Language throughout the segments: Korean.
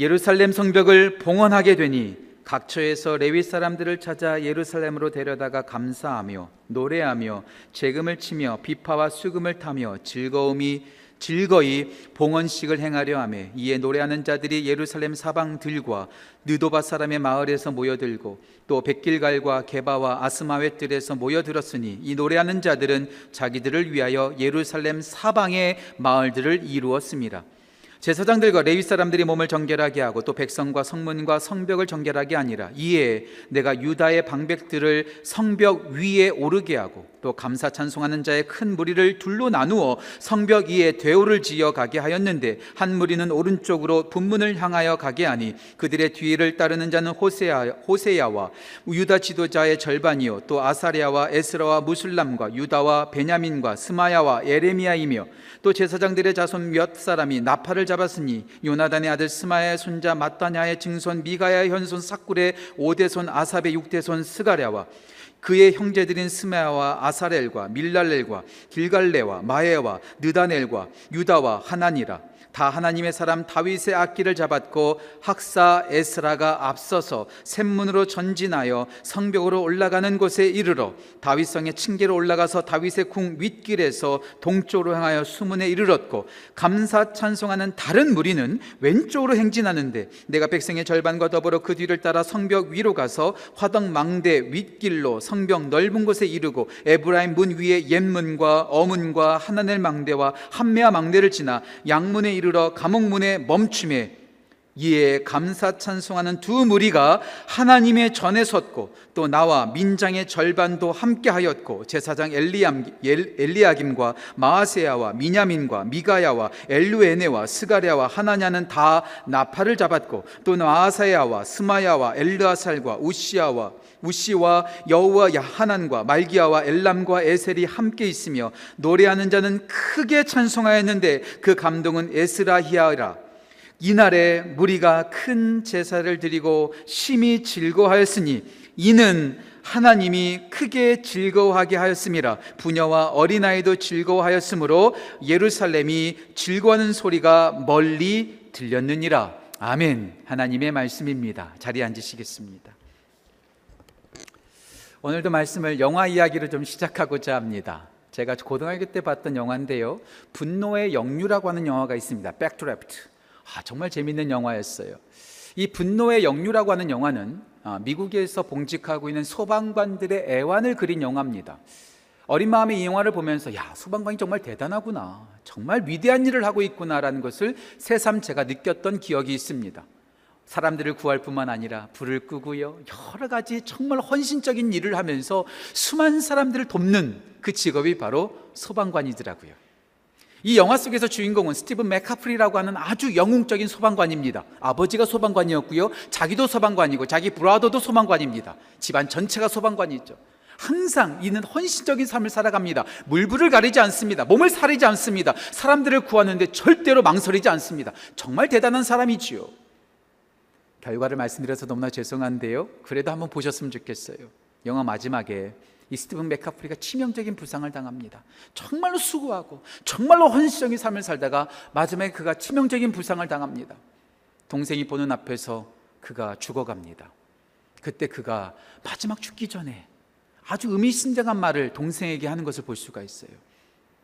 예루살렘 성벽을 봉헌하게 되니 각처에서 레위 사람들을 찾아 예루살렘으로 데려다가 감사하며 노래하며 제금을 치며 비파와 수금을 타며 즐거이 봉헌식을 행하려 하며, 이에 노래하는 자들이 예루살렘 사방들과 느도바 사람의 마을에서 모여들고 또 백길갈과 게바와 아스마웻 들에서 모여들었으니 이 노래하는 자들은 자기들을 위하여 예루살렘 사방의 마을들을 이루었습니다. 제사장들과 레위 사람들이 몸을 정결하게 하고 또 백성과 성문과 성벽을 정결하게 하니라. 이에 내가 유다의 방백들을 성벽 위에 오르게 하고 또 감사 찬송하는 자의 큰 무리를 둘로 나누어 성벽 위에 대오를 지어 가게 하였는데, 한 무리는 오른쪽으로 분문을 향하여 가게 하니 그들의 뒤를 따르는 자는 호세야와 유다 지도자의 절반이요 또 아사랴와 에스라와 무술람과 유다와 베냐민과 스마야와 예레미야이며, 또 제사장들의 자손 몇 사람이 나팔을 잡았으니 요나단의 아들 스마야의 손자 마따냐의 증손 미가야의 현손 삭굴의 5대손 아삽의 6대손 스가랴와 그의 형제들인 스마야와 아사렐과 밀랄렐과 길갈레와 마에와 느다넬과 유다와 하나니라. 다 하나님의 사람 다윗의 악기를 잡았고 학사 에스라가 앞서서 샘문으로 전진하여 성벽으로 올라가는 곳에 이르러 다윗성의 층계로 올라가서 다윗의 궁 윗길에서 동쪽으로 향하여 수문에 이르렀고, 감사 찬송하는 다른 무리는 왼쪽으로 행진하는데 내가 백성의 절반과 더불어 그 뒤를 따라 성벽 위로 가서 화덕 망대 윗길로 성벽 넓은 곳에 이르고 에브라임 문 위에 옛문과 어문과 하나넬 망대와 함메아 망대를 지나 양문에 이르러 감옥문에 멈춤에, 이에 감사 찬송하는 두 무리가 하나님의 전에 섰고 또 나와 민장의 절반도 함께하였고 제사장 엘리야김과 마아세야와 미냐민과 미가야와 엘루에네와 스가랴와 하나냐는 다 나팔을 잡았고 또 마아사야와 스마야와 엘르아살과 우시와 여우와 야하난과 말기야와 엘람과 에셀이 함께 있으며, 노래하는 자는 크게 찬송하였는데 그 감동은 에스라히아라. 이날에 무리가 큰 제사를 드리고 심히 즐거워하였으니 이는 하나님이 크게 즐거워하게 하였음이라. 부녀와 어린아이도 즐거워하였으므로 예루살렘이 즐거워하는 소리가 멀리 들렸느니라. 아멘. 하나님의 말씀입니다. 자리에 앉으시겠습니다. 오늘도 말씀을 영화 이야기로 좀 시작하고자 합니다. 제가 고등학교 때 봤던 영화인데요, 분노의 역류라고 하는 영화가 있습니다. 백드래프트. 정말 재밌는 영화였어요. 이 분노의 역류라고 하는 영화는 미국에서 봉직하고 있는 소방관들의 애환을 그린 영화입니다. 어린 마음에 이 영화를 보면서 소방관이 정말 대단하구나, 정말 위대한 일을 하고 있구나라는 것을 새삼 제가 느꼈던 기억이 있습니다. 사람들을 구할 뿐만 아니라 불을 끄고요, 여러 가지 정말 헌신적인 일을 하면서 수많은 사람들을 돕는 그 직업이 바로 소방관이더라고요. 이 영화 속에서 주인공은 스티븐 맥카프리라고 하는 아주 영웅적인 소방관입니다. 아버지가 소방관이었고요, 자기도 소방관이고 자기 브라더도 소방관입니다. 집안 전체가 소방관이죠. 항상 이는 헌신적인 삶을 살아갑니다. 물불을 가리지 않습니다. 몸을 사리지 않습니다. 사람들을 구하는데 절대로 망설이지 않습니다. 정말 대단한 사람이지요. 결과를 말씀드려서 너무나 죄송한데요, 그래도 한번 보셨으면 좋겠어요. 영화 마지막에 이 스티븐 맥카프리가 치명적인 부상을 당합니다. 정말로 수고하고 정말로 헌신적인 삶을 살다가 마지막에 그가 치명적인 부상을 당합니다. 동생이 보는 앞에서 그가 죽어갑니다. 그때 그가 마지막 죽기 전에 아주 의미심장한 말을 동생에게 하는 것을 볼 수가 있어요.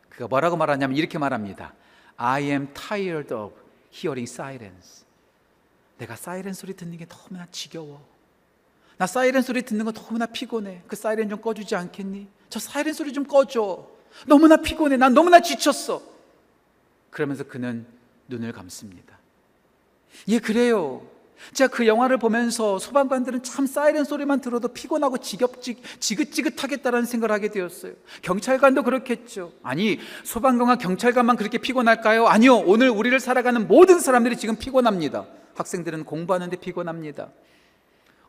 그가 뭐라고 말하냐면 이렇게 말합니다. I am tired of hearing silence. 내가 사이렌 소리 듣는 게 너무나 지겨워. 나 사이렌 소리 듣는 거 너무나 피곤해. 그 사이렌 좀 꺼주지 않겠니? 저 사이렌 소리 좀 꺼줘. 너무나 피곤해. 난 너무나 지쳤어. 그러면서 그는 눈을 감습니다. 예, 그래요. 제가 그 영화를 보면서 소방관들은 참 사이렌 소리만 들어도 피곤하고 지긋지긋하겠다라는 생각을 하게 되었어요. 경찰관도 그렇겠죠. 아니, 소방관과 경찰관만 그렇게 피곤할까요? 아니요. 오늘 우리를 살아가는 모든 사람들이 지금 피곤합니다. 학생들은 공부하는데 피곤합니다.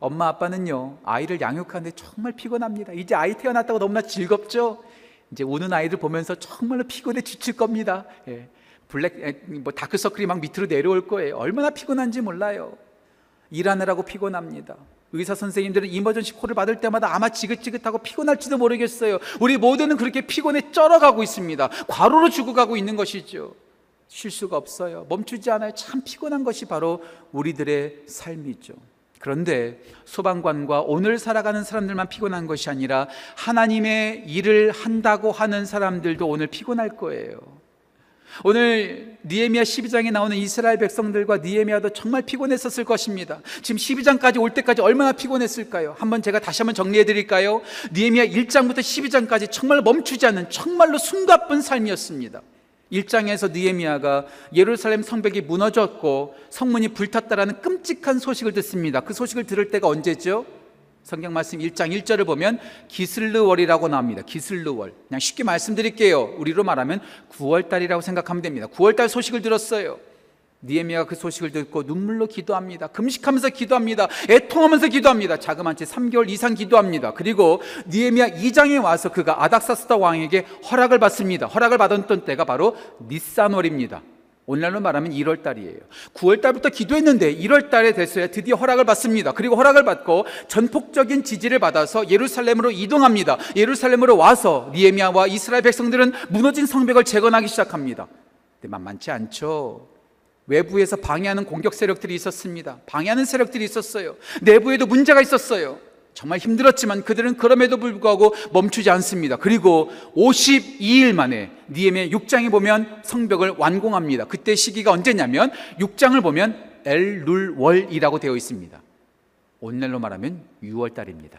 엄마 아빠는요, 아이를 양육하는데 정말 피곤합니다. 이제 아이 태어났다고 너무나 즐겁죠. 이제 우는 아이를 보면서 정말로 피곤해 지칠 겁니다. 다크서클이 막 밑으로 내려올 거예요. 얼마나 피곤한지 몰라요. 일하느라고 피곤합니다. 의사 선생님들은 이머전시 콜을 받을 때마다 아마 지긋지긋하고 피곤할지도 모르겠어요. 우리 모두는 그렇게 피곤해 쩔어가고 있습니다. 과로로 죽어가고 있는 것이죠. 쉴 수가 없어요. 멈추지 않아요. 참 피곤한 것이 바로 우리들의 삶이죠. 그런데 소방관과 오늘 살아가는 사람들만 피곤한 것이 아니라 하나님의 일을 한다고 하는 사람들도 오늘 피곤할 거예요. 오늘 느헤미야 12장에 나오는 이스라엘 백성들과 느헤미야도 정말 피곤했었을 것입니다. 지금 12장까지 올 때까지 얼마나 피곤했을까요? 한번 제가 다시 한번 정리해 드릴까요? 느헤미야 1장부터 12장까지 정말 멈추지 않는 정말로 숨가쁜 삶이었습니다. 1장에서 느헤미야가 예루살렘 성벽이 무너졌고 성문이 불탔다라는 끔찍한 소식을 듣습니다. 그 소식을 들을 때가 언제죠? 성경 말씀 1장 1절을 보면 기슬르월이라고 나옵니다. 기슬르월. 그냥 쉽게 말씀드릴게요. 우리로 말하면 9월달이라고 생각하면 됩니다. 9월달 소식을 들었어요. 느헤미야가 그 소식을 듣고 눈물로 기도합니다. 금식하면서 기도합니다. 애통하면서 기도합니다. 자그마한 채 3개월 이상 기도합니다. 그리고 느헤미야 2장에 와서 그가 아닥사스다 왕에게 허락을 받습니다. 허락을 받았던 때가 바로 니산월입니다. 오늘날로 말하면 1월달이에요. 9월달부터 기도했는데 1월달에 됐어야 드디어 허락을 받습니다. 그리고 허락을 받고 전폭적인 지지를 받아서 예루살렘으로 이동합니다. 예루살렘으로 와서 느헤미야와 이스라엘 백성들은 무너진 성벽을 재건하기 시작합니다. 근데 만만치 않죠. 외부에서 방해하는 공격 세력들이 있었습니다. 방해하는 세력들이 있었어요. 내부에도 문제가 있었어요. 정말 힘들었지만 그들은 그럼에도 불구하고 멈추지 않습니다. 그리고 52일 만에 느헤미야 6장에 보면 성벽을 완공합니다. 그때 시기가 언제냐면 6장을 보면 엘룰월이라고 되어 있습니다. 오늘날로 말하면 6월달입니다.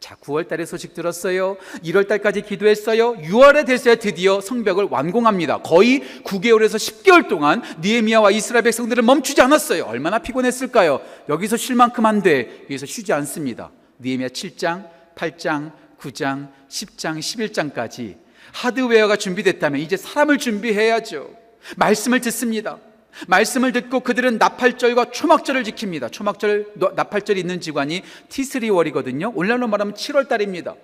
자, 9월달에 소식 들었어요. 1월달까지 기도했어요. 6월에 돼서야 드디어 성벽을 완공합니다. 거의 9개월에서 10개월 동안 느헤미야와 이스라엘 백성들은 멈추지 않았어요. 얼마나 피곤했을까요? 여기서 쉴 만큼 한데 여기서 쉬지 않습니다. 느헤미야 7장, 8장, 9장, 10장, 11장까지 하드웨어가 준비됐다면 이제 사람을 준비해야죠. 말씀을 듣습니다. 말씀을 듣고 그들은 나팔절과 초막절을 지킵니다. 초막절, 나팔절이 있는 지관이 티스리월이거든요. 오늘날로 말하면 7월달입니다.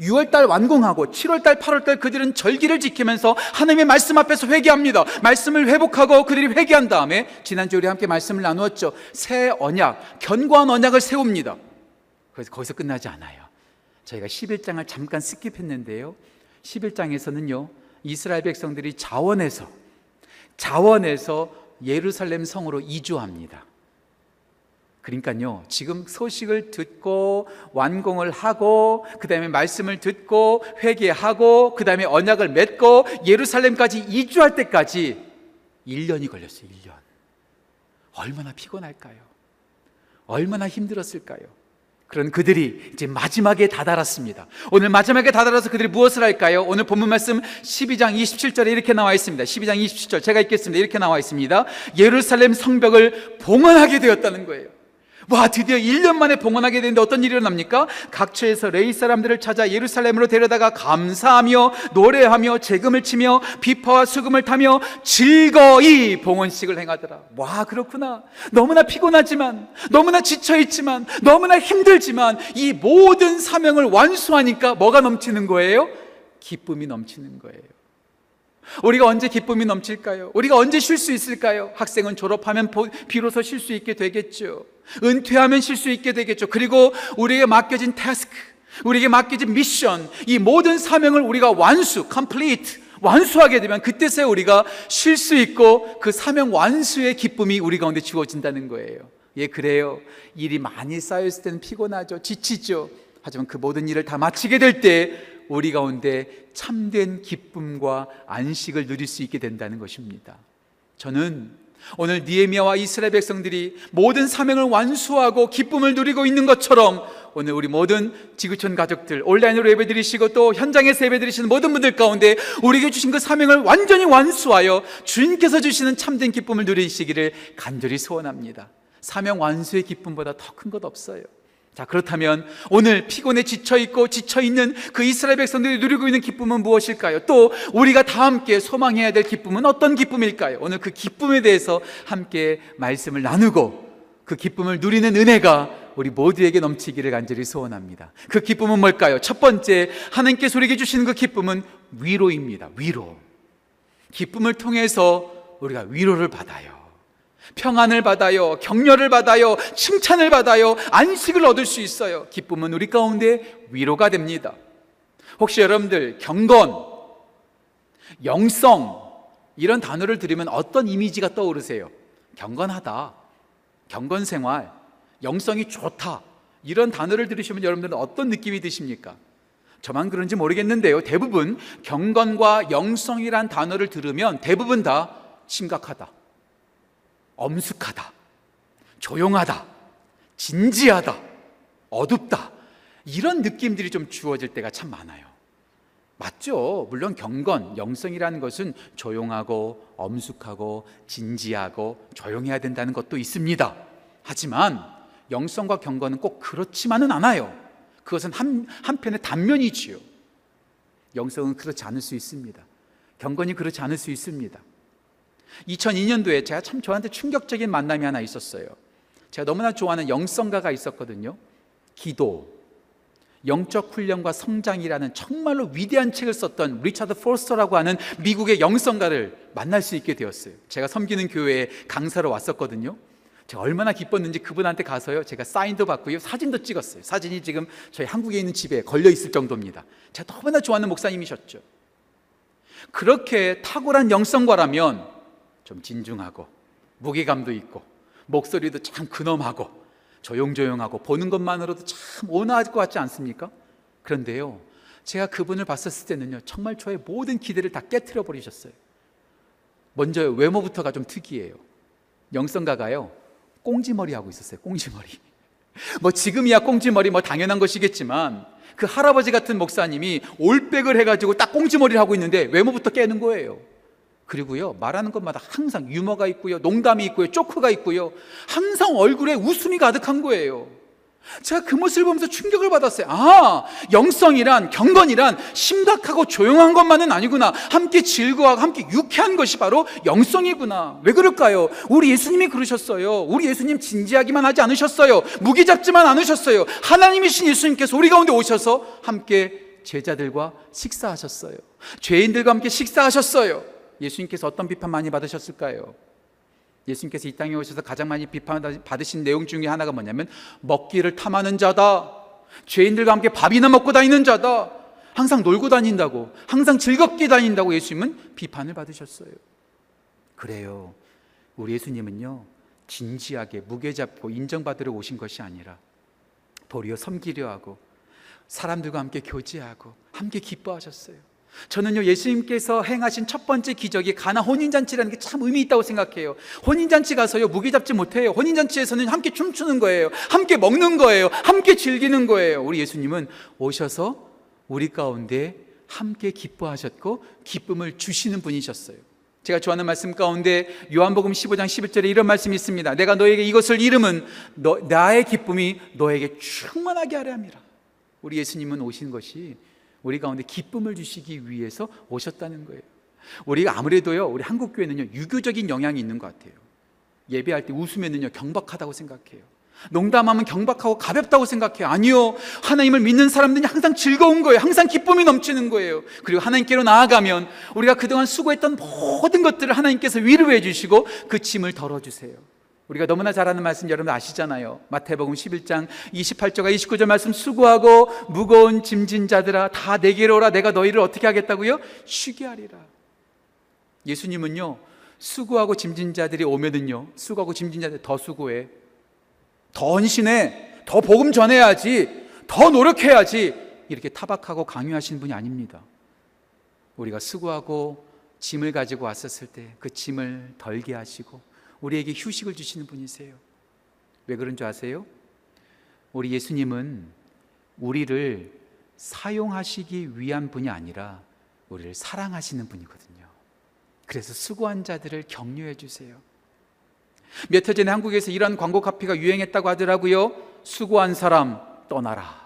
6월달 완공하고 7월달, 8월달 그들은 절기를 지키면서 하나님의 말씀 앞에서 회개합니다. 말씀을 회복하고 그들이 회개한 다음에 지난주에 우리 함께 말씀을 나누었죠. 새 언약, 견고한 언약을 세웁니다. 그래서 거기서 끝나지 않아요. 저희가 11장을 잠깐 스킵했는데요. 11장에서는요, 이스라엘 백성들이 자원에서 예루살렘 성으로 이주합니다. 그러니까요, 지금 소식을 듣고 완공을 하고 그 다음에 말씀을 듣고 회개하고 그 다음에 언약을 맺고 예루살렘까지 이주할 때까지 1년이 걸렸어요. 1년. 얼마나 피곤할까요? 얼마나 힘들었을까요? 그런 그들이 이제 마지막에 다다랐습니다. 오늘 마지막에 다다라서 그들이 무엇을 할까요? 오늘 본문 말씀 12장 27절에 이렇게 나와 있습니다. 12장 27절 제가 읽겠습니다. 이렇게 나와 있습니다. 예루살렘 성벽을 봉헌하게 되었다는 거예요. 와, 드디어 1년 만에 봉헌하게 되는데 어떤 일이 일어납니까? 각처에서 레위 사람들을 찾아 예루살렘으로 데려다가 감사하며 노래하며 재금을 치며 비파와 수금을 타며 즐거이 봉헌식을 행하더라. 와, 그렇구나. 너무나 피곤하지만, 너무나 지쳐있지만, 너무나 힘들지만 이 모든 사명을 완수하니까 뭐가 넘치는 거예요? 기쁨이 넘치는 거예요. 우리가 언제 기쁨이 넘칠까요? 우리가 언제 쉴 수 있을까요? 학생은 졸업하면 비로소 쉴 수 있게 되겠죠. 은퇴하면 쉴 수 있게 되겠죠. 그리고 우리에게 맡겨진 태스크, 우리에게 맡겨진 미션, 이 모든 사명을 우리가 완수하게 되면 그때서야 우리가 쉴 수 있고 그 사명 완수의 기쁨이 우리 가운데 주어진다는 거예요. 예, 그래요. 일이 많이 쌓였을 때는 피곤하죠. 지치죠. 하지만 그 모든 일을 다 마치게 될 때 우리 가운데 참된 기쁨과 안식을 누릴 수 있게 된다는 것입니다. 저는 오늘 느헤미야와 이스라엘 백성들이 모든 사명을 완수하고 기쁨을 누리고 있는 것처럼 오늘 우리 모든 지구촌 가족들, 온라인으로 예배드리시고 또 현장에서 예배드리시는 모든 분들 가운데 우리에게 주신 그 사명을 완전히 완수하여 주님께서 주시는 참된 기쁨을 누리시기를 간절히 소원합니다. 사명 완수의 기쁨보다 더 큰 것 없어요. 자, 그렇다면 오늘 피곤에 지쳐있고 지쳐있는 그 이스라엘 백성들이 누리고 있는 기쁨은 무엇일까요? 또 우리가 다 함께 소망해야 될 기쁨은 어떤 기쁨일까요? 오늘 그 기쁨에 대해서 함께 말씀을 나누고 그 기쁨을 누리는 은혜가 우리 모두에게 넘치기를 간절히 소원합니다. 그 기쁨은 뭘까요? 첫 번째, 하나님께서 우리에게 주시는 그 기쁨은 위로입니다. 위로. 기쁨을 통해서 우리가 위로를 받아요. 평안을 받아요. 격려를 받아요. 칭찬을 받아요. 안식을 얻을 수 있어요. 기쁨은 우리 가운데 위로가 됩니다. 혹시 여러분들 경건, 영성, 이런 단어를 들으면 어떤 이미지가 떠오르세요? 경건하다, 경건생활, 영성이 좋다, 이런 단어를 들으시면 여러분들은 어떤 느낌이 드십니까? 저만 그런지 모르겠는데요, 대부분 경건과 영성이란 단어를 들으면 대부분 다 심각하다, 엄숙하다, 조용하다, 진지하다, 어둡다, 이런 느낌들이 좀 주어질 때가 참 많아요. 맞죠? 물론 경건, 영성이라는 것은 조용하고 엄숙하고 진지하고 조용해야 된다는 것도 있습니다. 하지만 영성과 경건은 꼭 그렇지만은 않아요. 그것은 한편의 단면이지요. 영성은 그렇지 않을 수 있습니다. 경건이 그렇지 않을 수 있습니다. 2002년도에 제가 참 저한테 충격적인 만남이 하나 있었어요. 제가 너무나 좋아하는 영성가가 있었거든요. 기도, 영적 훈련과 성장이라는 정말로 위대한 책을 썼던 리차드 포스터라고 하는 미국의 영성가를 만날 수 있게 되었어요. 제가 섬기는 교회에 강사로 왔었거든요. 제가 얼마나 기뻤는지 그분한테 가서요, 제가 사인도 받고요, 사진도 찍었어요. 사진이 지금 저희 한국에 있는 집에 걸려 있을 정도입니다. 제가 너무나 좋아하는 목사님이셨죠. 그렇게 탁월한 영성과라면 좀 진중하고 무게감도 있고 목소리도 참 근엄하고 조용조용하고 보는 것만으로도 참 온화할 것 같지 않습니까? 그런데요, 제가 그분을 봤었을 때는요, 정말 저의 모든 기대를 다 깨트려 버리셨어요. 먼저 외모부터가 좀 특이해요. 영성가가요, 꽁지머리 하고 있었어요. 꽁지머리. 뭐 지금이야 꽁지머리 뭐 당연한 것이겠지만, 그 할아버지 같은 목사님이 올백을 해가지고 딱 꽁지머리를 하고 있는데 외모부터 깨는 거예요. 그리고요, 말하는 것마다 항상 유머가 있고요, 농담이 있고요, 조크가 있고요, 항상 얼굴에 웃음이 가득한 거예요. 제가 그 모습을 보면서 충격을 받았어요. 아, 영성이란, 경건이란 심각하고 조용한 것만은 아니구나, 함께 즐거워하고 함께 유쾌한 것이 바로 영성이구나. 왜 그럴까요? 우리 예수님이 그러셨어요. 우리 예수님 진지하기만 하지 않으셨어요. 무기 잡지만 않으셨어요. 하나님이신 예수님께서 우리 가운데 오셔서 함께 제자들과 식사하셨어요. 죄인들과 함께 식사하셨어요. 예수님께서 어떤 비판 많이 받으셨을까요? 예수님께서 이 땅에 오셔서 가장 많이 비판받으신 내용 중에 하나가 뭐냐면, 먹기를 탐하는 자다, 죄인들과 함께 밥이나 먹고 다니는 자다, 항상 놀고 다닌다고, 항상 즐겁게 다닌다고 예수님은 비판을 받으셨어요. 그래요, 우리 예수님은요, 진지하게 무게 잡고 인정받으러 오신 것이 아니라 도리어 섬기려 하고 사람들과 함께 교제하고 함께 기뻐하셨어요. 저는요, 예수님께서 행하신 첫 번째 기적이 가나 혼인잔치라는 게 참 의미 있다고 생각해요. 혼인잔치 가서요, 무게 잡지 못해요. 혼인잔치에서는 함께 춤추는 거예요, 함께 먹는 거예요, 함께 즐기는 거예요. 우리 예수님은 오셔서 우리 가운데 함께 기뻐하셨고 기쁨을 주시는 분이셨어요. 제가 좋아하는 말씀 가운데 요한복음 15장 11절에 이런 말씀이 있습니다. 내가 너에게 이것을 이름은 나의 기쁨이 너에게 충만하게 하려 함이라. 우리 예수님은 오신 것이 우리 가운데 기쁨을 주시기 위해서 오셨다는 거예요. 우리가 아무래도요, 우리 한국 교회는요, 유교적인 영향이 있는 것 같아요. 예배할 때 웃으면은요, 경박하다고 생각해요. 농담하면 경박하고 가볍다고 생각해요. 아니요, 하나님을 믿는 사람들은 항상 즐거운 거예요. 항상 기쁨이 넘치는 거예요. 그리고 하나님께로 나아가면 우리가 그동안 수고했던 모든 것들을 하나님께서 위로해 주시고 그 짐을 덜어주세요. 우리가 너무나 잘 아는 말씀 여러분 아시잖아요. 마태복음 11장 28절과 29절 말씀, 수고하고 무거운 짐진 자들아 다 내게로 오라, 내가 너희를 어떻게 하겠다고요? 쉬게 하리라. 예수님은요, 수고하고 짐진 자들이 오면은요, 수고하고 짐진 자들 더 수고해, 더 헌신해, 더 복음 전해야지, 더 노력해야지, 이렇게 타박하고 강요하시는 분이 아닙니다. 우리가 수고하고 짐을 가지고 왔었을 때 그 짐을 덜게 하시고 우리에게 휴식을 주시는 분이세요. 왜 그런 줄 아세요? 우리 예수님은 우리를 사용하시기 위한 분이 아니라 우리를 사랑하시는 분이거든요. 그래서 수고한 자들을 격려해 주세요. 몇 해 전에 한국에서 이런 광고 카피가 유행했다고 하더라고요. 수고한 사람 떠나라,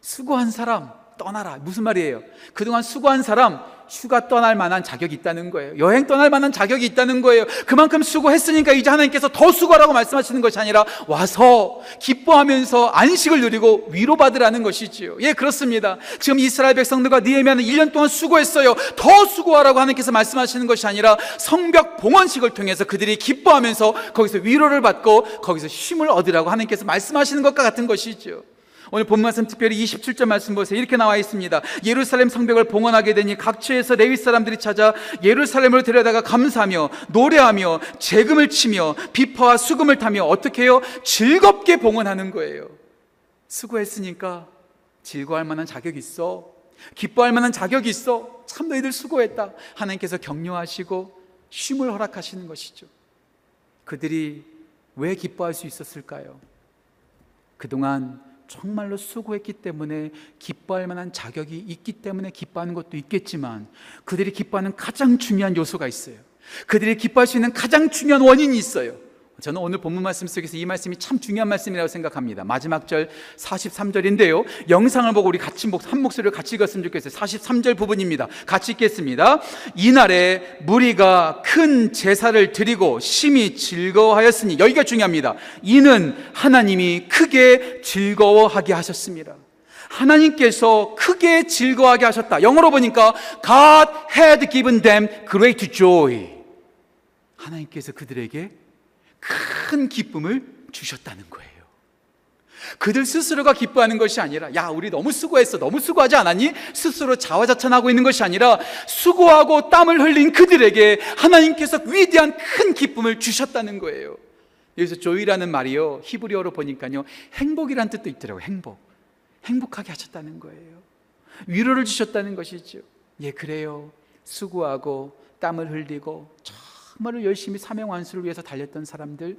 수고한 사람 떠나라. 무슨 말이에요? 그동안 수고한 사람 휴가 떠날 만한 자격이 있다는 거예요. 여행 떠날 만한 자격이 있다는 거예요. 그만큼 수고했으니까 이제 하나님께서 더 수고하라고 말씀하시는 것이 아니라 와서 기뻐하면서 안식을 누리고 위로받으라는 것이지요. 예, 그렇습니다. 지금 이스라엘 백성들과 느헤미야는 1년 동안 수고했어요. 더 수고하라고 하나님께서 말씀하시는 것이 아니라 성벽 봉헌식을 통해서 그들이 기뻐하면서 거기서 위로를 받고 거기서 힘을 얻으라고 하나님께서 말씀하시는 것과 같은 것이지요. 오늘 본 말씀 특별히 27절 말씀 보세요. 이렇게 나와 있습니다. 예루살렘 성벽을 봉헌하게 되니 각처에서 레위 사람들이 찾아 예루살렘을 데려다가 감사하며 노래하며 재금을 치며 비파와 수금을 타며 어떻게 해요? 즐겁게 봉헌하는 거예요. 수고했으니까 즐거워할 만한 자격이 있어, 기뻐할 만한 자격이 있어, 참 너희들 수고했다. 하나님께서 격려하시고 쉼을 허락하시는 것이죠. 그들이 왜 기뻐할 수 있었을까요? 그동안 정말로 수고했기 때문에, 기뻐할 만한 자격이 있기 때문에 기뻐하는 것도 있겠지만, 그들이 기뻐하는 가장 중요한 요소가 있어요. 그들이 기뻐할 수 있는 가장 중요한 원인이 있어요. 저는 오늘 본문 말씀 속에서 이 말씀이 참 중요한 말씀이라고 생각합니다. 마지막 절 43절인데요 영상을 보고 우리 같이 한 목소리를 같이 읽었으면 좋겠어요. 43절 부분입니다. 같이 읽겠습니다. 이날에 무리가 큰 제사를 드리고 심히 즐거워하였으니, 여기가 중요합니다. 이는 하나님이 크게 즐거워하게 하셨습니다. 하나님께서 크게 즐거워하게 하셨다. 영어로 보니까 God had given them great joy. 하나님께서 그들에게 큰 기쁨을 주셨다는 거예요. 그들 스스로가 기뻐하는 것이 아니라, 야 우리 너무 수고했어, 너무 수고하지 않았니? 스스로 자화자찬하고 있는 것이 아니라, 수고하고 땀을 흘린 그들에게 하나님께서 위대한 큰 기쁨을 주셨다는 거예요. 여기서 조이라는 말이요, 히브리어로 보니까요 행복이란 뜻도 있더라고요. 행복, 행복하게 하셨다는 거예요. 위로를 주셨다는 것이죠. 예, 그래요. 수고하고 땀을 흘리고 정말로 열심히 사명 완수를 위해서 달렸던 사람들,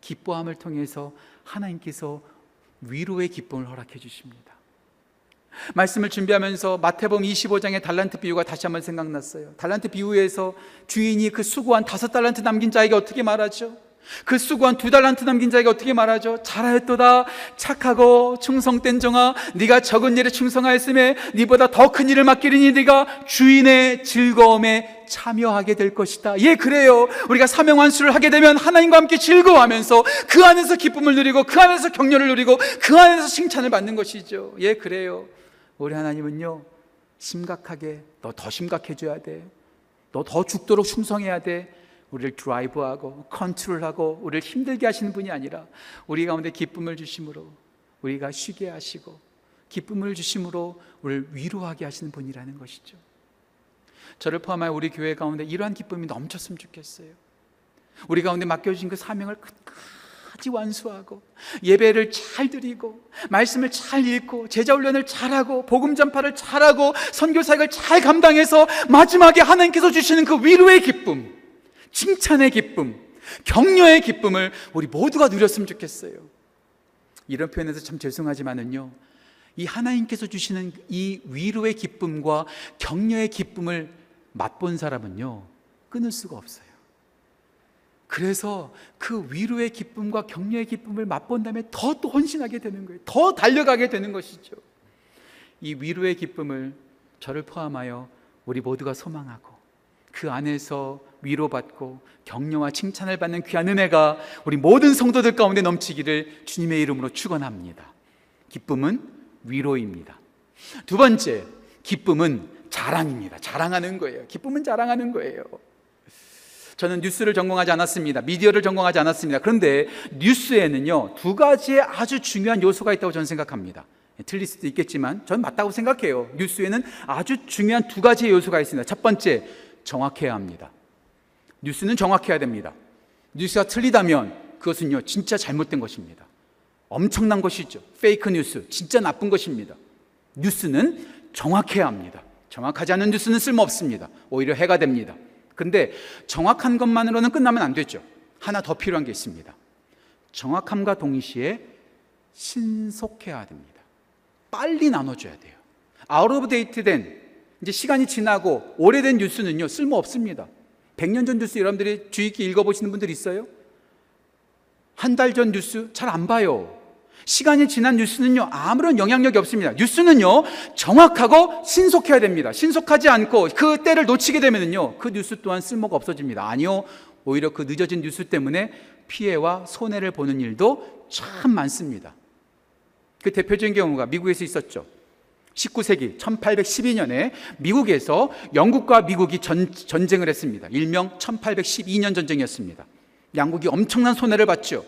기뻐함을 통해서 하나님께서 위로의 기쁨을 허락해 주십니다. 말씀을 준비하면서 마태복음 25장의 달란트 비유가 다시 한번 생각났어요. 달란트 비유에서 주인이 그 수고한 5 달란트 남긴 자에게 어떻게 말하죠? 그 수고한 2 달란트 남긴 자에게 어떻게 말하죠? 잘하였도다, 착하고 충성된 종아, 네가 적은 일에 충성하였음에 네보다 더 큰 일을 맡기리니 네가 주인의 즐거움에 참여하게 될 것이다. 예, 그래요. 우리가 사명 완수를 하게 되면 하나님과 함께 즐거워하면서 그 안에서 기쁨을 누리고, 그 안에서 격려를 누리고, 그 안에서 칭찬을 받는 것이죠. 예, 그래요. 우리 하나님은요 심각하게, 너 더 심각해져야 돼, 너 더 죽도록 충성해야 돼, 우리를 드라이브하고 컨트롤하고 우리를 힘들게 하시는 분이 아니라, 우리 가운데 기쁨을 주심으로 우리가 쉬게 하시고, 기쁨을 주심으로 우리를 위로하게 하시는 분이라는 것이죠. 저를 포함하여 우리 교회 가운데 이러한 기쁨이 넘쳤으면 좋겠어요. 우리 가운데 맡겨주신 그 사명을 끝까지 완수하고, 예배를 잘 드리고, 말씀을 잘 읽고, 제자훈련을 잘하고, 복음 전파를 잘하고, 선교사역을 잘 감당해서 마지막에 하나님께서 주시는 그 위로의 기쁨, 칭찬의 기쁨, 격려의 기쁨을 우리 모두가 누렸으면 좋겠어요. 이런 표현에서 참 죄송하지만은요, 이 하나님께서 주시는 이 위로의 기쁨과 격려의 기쁨을 맛본 사람은요 끊을 수가 없어요. 그래서 그 위로의 기쁨과 격려의 기쁨을 맛본 다음에 더 또 헌신하게 되는 거예요. 더 달려가게 되는 것이죠. 이 위로의 기쁨을 저를 포함하여 우리 모두가 소망하고, 그 안에서 위로받고 격려와 칭찬을 받는 귀한 은혜가 우리 모든 성도들 가운데 넘치기를 주님의 이름으로 축원합니다. 기쁨은 위로입니다. 2번째, 기쁨은 자랑입니다. 자랑하는 거예요. 기쁨은 자랑하는 거예요. 저는 뉴스를 전공하지 않았습니다. 미디어를 전공하지 않았습니다. 그런데 뉴스에는요 2가지의 아주 중요한 요소가 있다고 저는 생각합니다. 틀릴 수도 있겠지만 저는 맞다고 생각해요. 뉴스에는 아주 중요한 2가지의 요소가 있습니다. 첫 번째, 정확해야 합니다. 뉴스는 정확해야 됩니다. 뉴스가 틀리다면 그것은요 진짜 잘못된 것입니다. 엄청난 것이죠. 페이크 뉴스, 진짜 나쁜 것입니다. 뉴스는 정확해야 합니다. 정확하지 않은 뉴스는 쓸모없습니다. 오히려 해가 됩니다. 그런데 정확한 것만으로는 끝나면 안 되죠. 하나 더 필요한 게 있습니다. 정확함과 동시에 신속해야 됩니다. 빨리 나눠줘야 돼요. 아웃 오브 데이트 된, 이제 시간이 지나고 오래된 뉴스는요 쓸모없습니다. 100년 전 뉴스 여러분들이 주의 깊게 읽어보시는 분들 있어요? 한 달 전 뉴스 잘 안 봐요. 시간이 지난 뉴스는요 아무런 영향력이 없습니다. 뉴스는요 정확하고 신속해야 됩니다. 신속하지 않고 그 때를 놓치게 되면은요 그 뉴스 또한 쓸모가 없어집니다. 아니요, 오히려 그 늦어진 뉴스 때문에 피해와 손해를 보는 일도 참 많습니다. 그 대표적인 경우가 미국에서 있었죠. 19세기 1812년에 미국에서 영국과 미국이 전쟁을 했습니다. 일명 1812년 전쟁이었습니다. 양국이 엄청난 손해를 봤죠.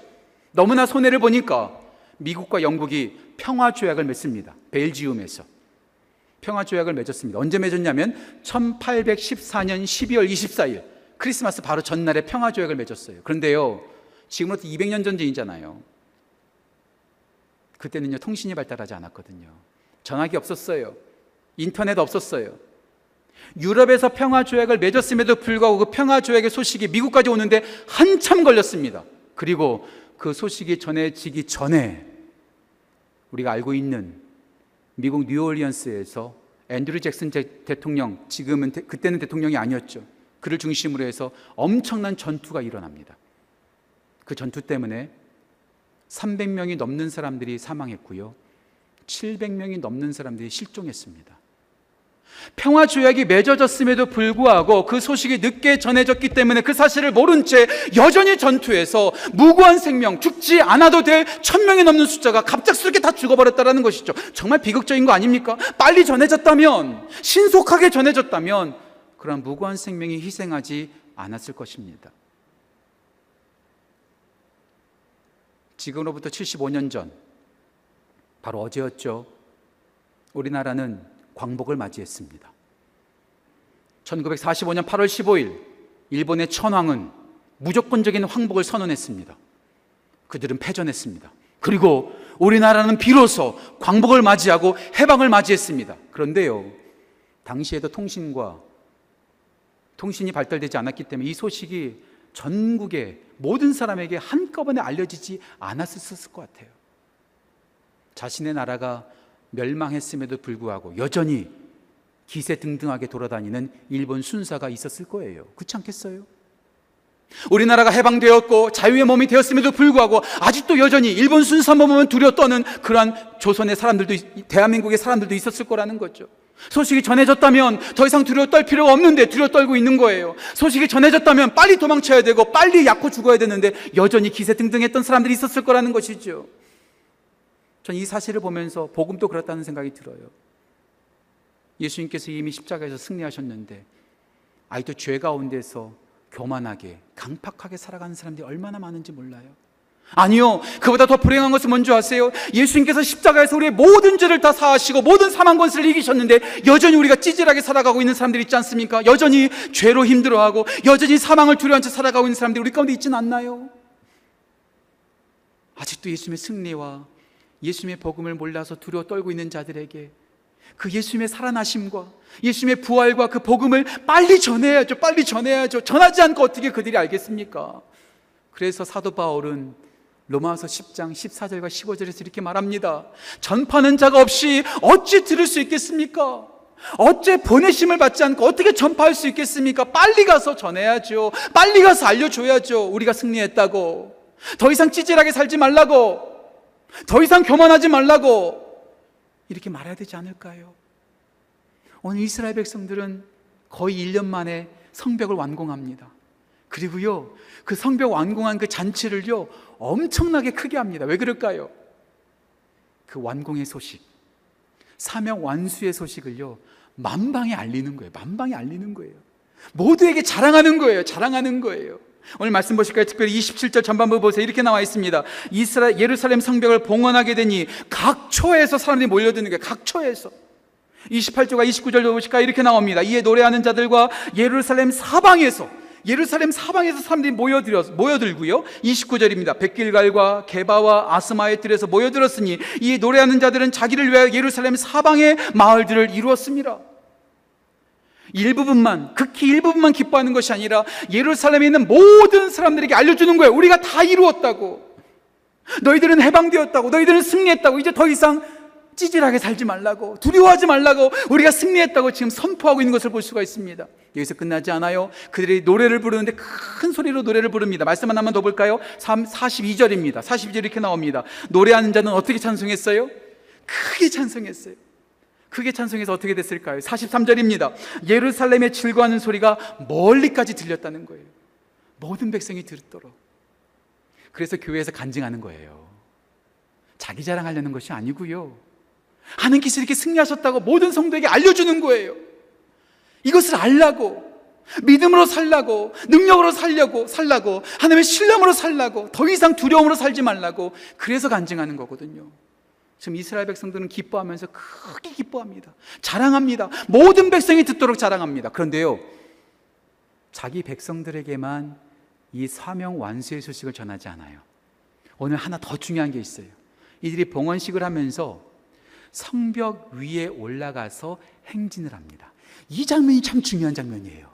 너무나 손해를 보니까 미국과 영국이 평화조약을 맺습니다. 벨지움에서 평화조약을 맺었습니다. 언제 맺었냐면 1814년 12월 24일 크리스마스 바로 전날에 평화조약을 맺었어요. 그런데요, 지금으로부터 200년 전이잖아요. 그때는요, 통신이 발달하지 않았거든요. 전화기 없었어요. 인터넷 없었어요. 유럽에서 평화조약을 맺었음에도 불구하고 그 평화조약의 소식이 미국까지 오는데 한참 걸렸습니다. 그리고 그 소식이 전해지기 전에 우리가 알고 있는 미국 뉴올리언스에서 앤드류 잭슨 대통령, 그때는 대통령이 아니었죠. 그를 중심으로 해서 엄청난 전투가 일어납니다. 그 전투 때문에 300명이 넘는 사람들이 사망했고요, 700명이 넘는 사람들이 실종했습니다. 평화조약이 맺어졌음에도 불구하고 그 소식이 늦게 전해졌기 때문에 그 사실을 모른 채 여전히 전투에서 무고한 생명, 죽지 않아도 될 1000명이 넘는 숫자가 갑작스럽게 다 죽어버렸다는 것이죠. 정말 비극적인 거 아닙니까? 빨리 전해졌다면, 신속하게 전해졌다면 그런 무고한 생명이 희생하지 않았을 것입니다. 지금으로부터 75년 전, 바로 어제였죠, 우리나라는 광복을 맞이했습니다. 1945년 8월 15일 일본의 천황은 무조건적인 항복을 선언했습니다. 그들은 패전했습니다. 그리고 우리나라는 비로소 광복을 맞이하고 해방을 맞이했습니다. 그런데요, 당시에도 통신이 발달되지 않았기 때문에 이 소식이 전국의 모든 사람에게 한꺼번에 알려지지 않았을 것 같아요. 자신의 나라가 멸망했음에도 불구하고 여전히 기세등등하게 돌아다니는 일본 순사가 있었을 거예요. 그렇지 않겠어요? 우리나라가 해방되었고 자유의 몸이 되었음에도 불구하고 아직도 여전히 일본 순사만 보면 두려워 떠는 그러한 조선의 사람들도, 대한민국의 사람들도 있었을 거라는 거죠. 소식이 전해졌다면 더 이상 두려워 떨 필요가 없는데 두려워 떨고 있는 거예요. 소식이 전해졌다면 빨리 도망쳐야 되고 빨리 약고 죽어야 되는데 여전히 기세등등했던 사람들이 있었을 거라는 것이죠. 전 이 사실을 보면서 복음도 그렇다는 생각이 들어요. 예수님께서 이미 십자가에서 승리하셨는데 아직도 죄 가운데서 교만하게, 강팍하게 살아가는 사람들이 얼마나 많은지 몰라요. 아니요, 그보다 더 불행한 것은 뭔지 아세요? 예수님께서 십자가에서 우리의 모든 죄를 다 사하시고 모든 사망 권세를 이기셨는데 여전히 우리가 찌질하게 살아가고 있는 사람들이 있지 않습니까? 여전히 죄로 힘들어하고 여전히 사망을 두려워한 채 살아가고 있는 사람들이 우리 가운데 있지는 않나요? 아직도 예수님의 승리와 예수님의 복음을 몰라서 두려워 떨고 있는 자들에게 그 예수님의 살아나심과 예수님의 부활과 그 복음을 빨리 전해야죠. 빨리 전해야죠. 전하지 않고 어떻게 그들이 알겠습니까? 그래서 사도 바울은 로마서 10장 14절과 15절에서 이렇게 말합니다. 전파하는 자가 없이 어찌 들을 수 있겠습니까? 어째 보내심을 받지 않고 어떻게 전파할 수 있겠습니까? 빨리 가서 전해야죠. 빨리 가서 알려줘야죠. 우리가 승리했다고. 더 이상 찌질하게 살지 말라고. 더 이상 교만하지 말라고 이렇게 말해야 되지 않을까요? 오늘 이스라엘 백성들은 거의 1년 만에 성벽을 완공합니다. 그리고요, 그 성벽 완공한 그 잔치를요, 엄청나게 크게 합니다. 왜 그럴까요? 그 완공의 소식, 사명 완수의 소식을요, 만방에 알리는 거예요. 만방에 알리는 거예요. 모두에게 자랑하는 거예요. 자랑하는 거예요. 오늘 말씀 보실까요? 특별히 27절 전반부 보세요. 이렇게 나와 있습니다. 예루살렘 성벽을 봉헌하게 되니 각처에서 사람들이 몰려드는 거예요. 각처에서. 28절과 29절도 보실까요? 이렇게 나옵니다. 이에 노래하는 자들과 예루살렘 사방에서 사람들이 모여들고요. 29절입니다. 백길갈과 게바와 아스마의 들에서 모여들었으니 이 노래하는 자들은 자기를 위하여 예루살렘 사방의 마을들을 이루었습니다. 극히 일부분만 기뻐하는 것이 아니라 예루살렘에 있는 모든 사람들에게 알려주는 거예요. 우리가 다 이루었다고. 너희들은 해방되었다고. 너희들은 승리했다고. 이제 더 이상 찌질하게 살지 말라고. 두려워하지 말라고. 우리가 승리했다고 지금 선포하고 있는 것을 볼 수가 있습니다. 여기서 끝나지 않아요. 그들이 노래를 부르는데 큰 소리로 노래를 부릅니다. 말씀 하나만 더 볼까요? 42절입니다. 42절 이렇게 나옵니다. 노래하는 자는 어떻게 찬송했어요? 크게 찬송했어요. 크게 찬송해서 어떻게 됐을까요? 43절입니다. 예루살렘의 즐거워하는 소리가 멀리까지 들렸다는 거예요. 모든 백성이 들었도록. 그래서 교회에서 간증하는 거예요. 자기 자랑하려는 것이 아니고요, 하나님께서 이렇게 승리하셨다고 모든 성도에게 알려주는 거예요. 이것을 알라고, 믿음으로 살라고, 능력으로 살라고, 하나님의 신뢰함으로 살라고, 더 이상 두려움으로 살지 말라고. 그래서 간증하는 거거든요. 지금 이스라엘 백성들은 기뻐하면서 크게 기뻐합니다. 자랑합니다. 모든 백성이 듣도록 자랑합니다. 그런데요, 자기 백성들에게만 이 사명 완수의 소식을 전하지 않아요. 오늘 하나 더 중요한 게 있어요. 이들이 봉헌식을 하면서 성벽 위에 올라가서 행진을 합니다. 이 장면이 참 중요한 장면이에요.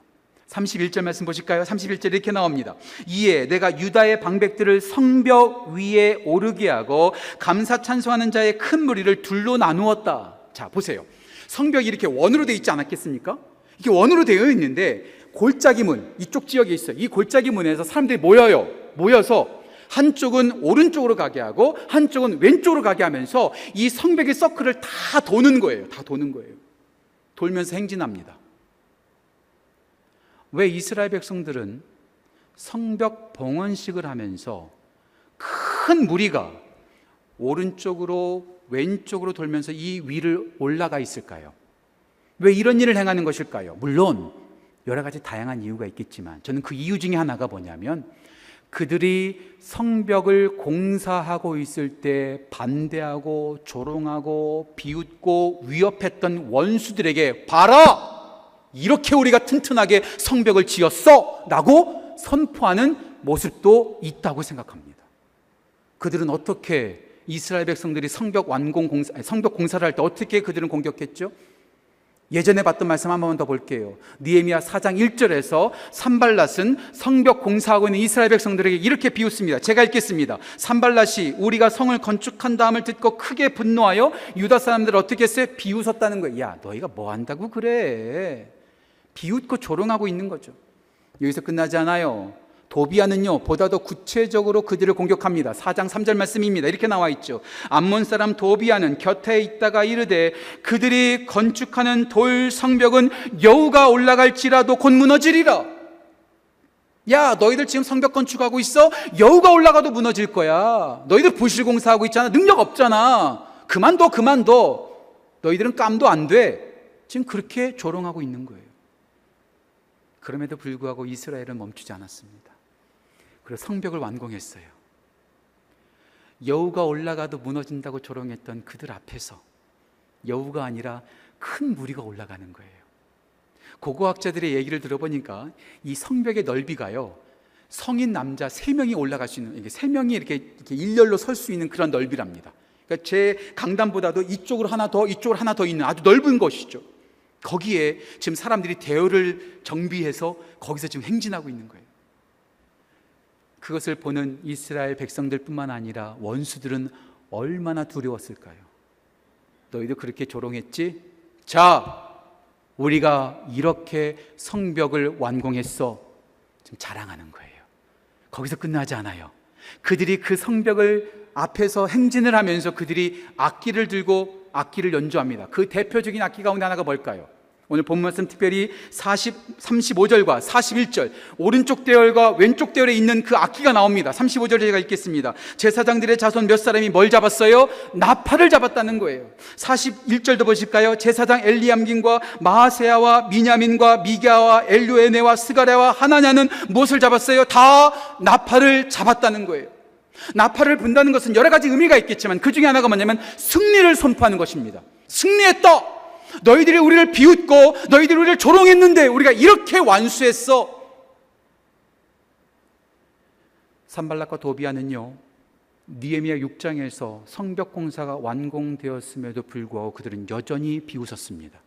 31절 말씀 보실까요? 31절 이렇게 나옵니다. 이에 내가 유다의 방백들을 성벽 위에 오르게 하고 감사 찬송하는 자의 큰 무리를 둘로 나누었다. 자, 보세요. 성벽이 이렇게 원으로 되어 있지 않았겠습니까? 이렇게 원으로 되어 있는데 골짜기 문, 이쪽 지역에 있어요. 이 골짜기 문에서 사람들이 모여요. 모여서 한쪽은 오른쪽으로 가게 하고 한쪽은 왼쪽으로 가게 하면서 이 성벽의 서클을 다 도는 거예요. 다 도는 거예요. 돌면서 행진합니다. 왜 이스라엘 백성들은 성벽 봉헌식을 하면서 큰 무리가 오른쪽으로 왼쪽으로 돌면서 이 위를 올라가 있을까요? 왜 이런 일을 행하는 것일까요? 물론 여러 가지 다양한 이유가 있겠지만 저는 그 이유 중에 하나가 뭐냐면 그들이 성벽을 공사하고 있을 때 반대하고 조롱하고 비웃고 위협했던 원수들에게 봐라! 이렇게 우리가 튼튼하게 성벽을 지었어! 라고 선포하는 모습도 있다고 생각합니다. 그들은 어떻게 이스라엘 백성들이 성벽 공사를 할 때 어떻게 그들은 공격했죠? 예전에 봤던 말씀 한 번 더 볼게요. 느헤미야 4장 1절에서 산발랏은 성벽 공사하고 있는 이스라엘 백성들에게 이렇게 비웃습니다. 제가 읽겠습니다. 산발랏이 우리가 성을 건축한 다음을 듣고 크게 분노하여 유다 사람들을 어떻게 했어요? 비웃었다는 거예요. 야, 너희가 뭐 한다고 그래? 비웃고 조롱하고 있는 거죠. 여기서 끝나지 않아요. 도비아는요, 보다 더 구체적으로 그들을 공격합니다. 4장 3절 말씀입니다. 이렇게 나와 있죠. 암몬 사람 도비아는 곁에 있다가 이르되 그들이 건축하는 돌 성벽은 여우가 올라갈지라도 곧 무너지리라. 야, 너희들 지금 성벽 건축하고 있어? 여우가 올라가도 무너질 거야. 너희들 부실 공사하고 있잖아. 능력 없잖아. 그만둬. 너희들은 깜도 안 돼. 지금 그렇게 조롱하고 있는 거예요. 그럼에도 불구하고 이스라엘은 멈추지 않았습니다. 그래서 성벽을 완공했어요. 여우가 올라가도 무너진다고 조롱했던 그들 앞에서 여우가 아니라 큰 무리가 올라가는 거예요. 고고학자들의 얘기를 들어보니까 이 성벽의 넓이가요, 성인 남자 3명이 올라갈 수 있는, 3명이 이렇게 일렬로 설 수 있는 그런 넓이랍니다. 그러니까 제 강단보다도 이쪽으로 하나 더 있는 아주 넓은 것이죠. 거기에 지금 사람들이 대열을 정비해서 거기서 지금 행진하고 있는 거예요. 그것을 보는 이스라엘 백성들뿐만 아니라 원수들은 얼마나 두려웠을까요? 너희도 그렇게 조롱했지? 자, 우리가 이렇게 성벽을 완공했어. 지금 자랑하는 거예요. 거기서 끝나지 않아요. 그들이 그 성벽을 앞에서 행진을 하면서 그들이 악기를 들고 악기를 연주합니다. 그 대표적인 악기 가운데 하나가 뭘까요? 오늘 본 말씀 특별히 35절과 41절 오른쪽 대열과 왼쪽 대열에 있는 그 악기가 나옵니다. 35절에 제가 읽겠습니다. 제사장들의 자손 몇 사람이 뭘 잡았어요? 나팔을 잡았다는 거예요. 41절도 보실까요? 제사장 엘리암긴과 마하세야와 미냐민과 미가와 엘루에네와 스가랴와 하나냐는 무엇을 잡았어요? 다 나팔을 잡았다는 거예요. 나팔을 분다는 것은 여러 가지 의미가 있겠지만 그 중에 하나가 뭐냐면 승리를 선포하는 것입니다. 승리했다! 너희들이 우리를 비웃고 너희들이 우리를 조롱했는데 우리가 이렇게 완수했어! 산발락과 도비아는요, 느헤미야 6장에서 성벽 공사가 완공되었음에도 불구하고 그들은 여전히 비웃었습니다.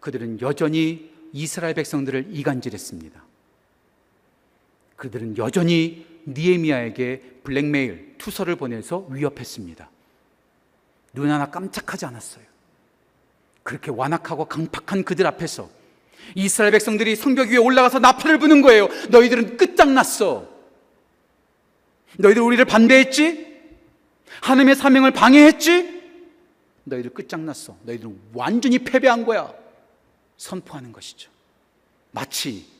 그들은 여전히 이스라엘 백성들을 이간질했습니다. 그들은 여전히 느헤미야에게 블랙메일, 투서를 보내서 위협했습니다. 눈 하나 깜짝하지 않았어요. 그렇게 완악하고 강팍한 그들 앞에서 이스라엘 백성들이 성벽 위에 올라가서 나팔을 부는 거예요. 너희들은 끝장났어. 너희들 우리를 반대했지? 하나님의 사명을 방해했지? 너희들 끝장났어. 너희들은 완전히 패배한 거야. 선포하는 것이죠. 마치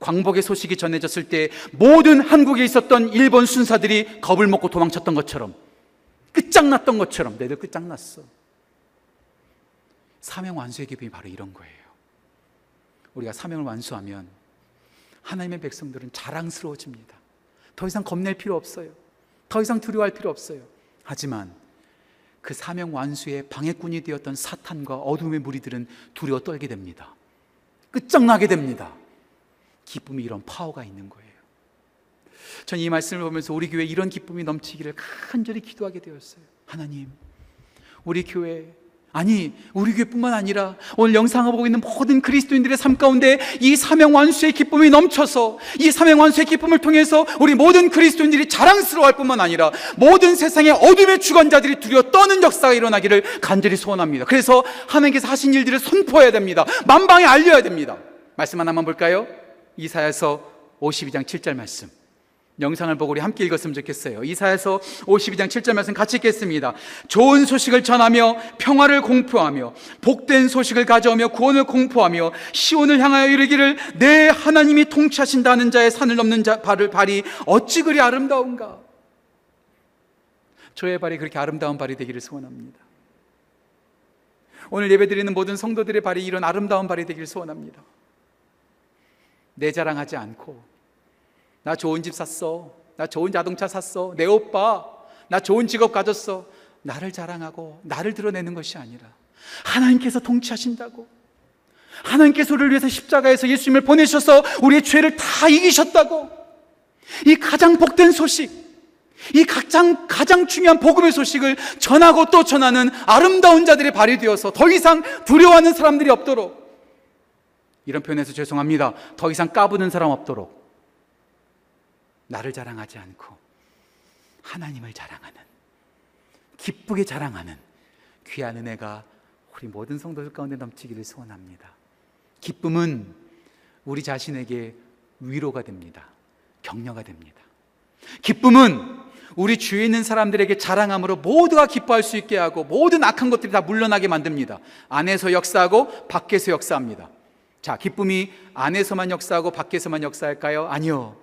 광복의 소식이 전해졌을 때 모든 한국에 있었던 일본 순사들이 겁을 먹고 도망쳤던 것처럼, 끝장났던 것처럼, 너희들 끝장났어. 사명 완수의 기쁨이 바로 이런 거예요. 우리가 사명을 완수하면 하나님의 백성들은 자랑스러워집니다. 더 이상 겁낼 필요 없어요. 더 이상 두려워할 필요 없어요. 하지만 그 사명 완수의 방해꾼이 되었던 사탄과 어둠의 무리들은 두려워 떨게 됩니다. 끝장나게 됩니다. 기쁨이 이런 파워가 있는 거예요. 전 이 말씀을 보면서 우리 교회에 이런 기쁨이 넘치기를 간절히 기도하게 되었어요. 하나님, 우리 교회, 아니 우리 교회뿐만 아니라 오늘 영상을 보고 있는 모든 그리스도인들의 삶 가운데 이 사명 완수의 기쁨이 넘쳐서, 이 사명 완수의 기쁨을 통해서 우리 모든 그리스도인들이 자랑스러워할 뿐만 아니라 모든 세상의 어둠의 주관자들이 두려워 떠는 역사가 일어나기를 간절히 소원합니다. 그래서 하나님께서 하신 일들을 선포해야 됩니다. 만방에 알려야 됩니다. 말씀 하나만 볼까요? 이사야서 52장 7절 말씀, 영상을 보고 우리 함께 읽었으면 좋겠어요. 이사야서 52장 7절 말씀 같이 읽겠습니다. 좋은 소식을 전하며 평화를 공포하며 복된 소식을 가져오며 구원을 공포하며 시온을 향하여 이르기를 내 하나님이 통치하신다는 자의 산을 넘는 자, 발이 어찌 그리 아름다운가. 저의 발이 그렇게 아름다운 발이 되기를 소원합니다. 오늘 예배드리는 모든 성도들의 발이 이런 아름다운 발이 되기를 소원합니다. 내 자랑하지 않고, 나 좋은 집 샀어, 나 좋은 자동차 샀어, 내 오빠, 나 좋은 직업 가졌어, 나를 자랑하고 나를 드러내는 것이 아니라 하나님께서 통치하신다고, 하나님께서 우리를 위해서 십자가에서 예수님을 보내셔서 우리의 죄를 다 이기셨다고, 이 가장 복된 소식, 이 가장 중요한 복음의 소식을 전하고 또 전하는 아름다운 자들의 발이 되어서 더 이상 두려워하는 사람들이 없도록, 이런 표현에서 죄송합니다, 더 이상 까부는 사람 없도록 나를 자랑하지 않고 하나님을 자랑하는, 기쁘게 자랑하는 귀한 은혜가 우리 모든 성도들 가운데 넘치기를 소원합니다. 기쁨은 우리 자신에게 위로가 됩니다. 격려가 됩니다. 기쁨은 우리 주위에 있는 사람들에게 자랑함으로 모두가 기뻐할 수 있게 하고 모든 악한 것들이 다 물러나게 만듭니다. 안에서 역사하고 밖에서 역사합니다. 자, 기쁨이 안에서만 역사하고 밖에서만 역사할까요? 아니요.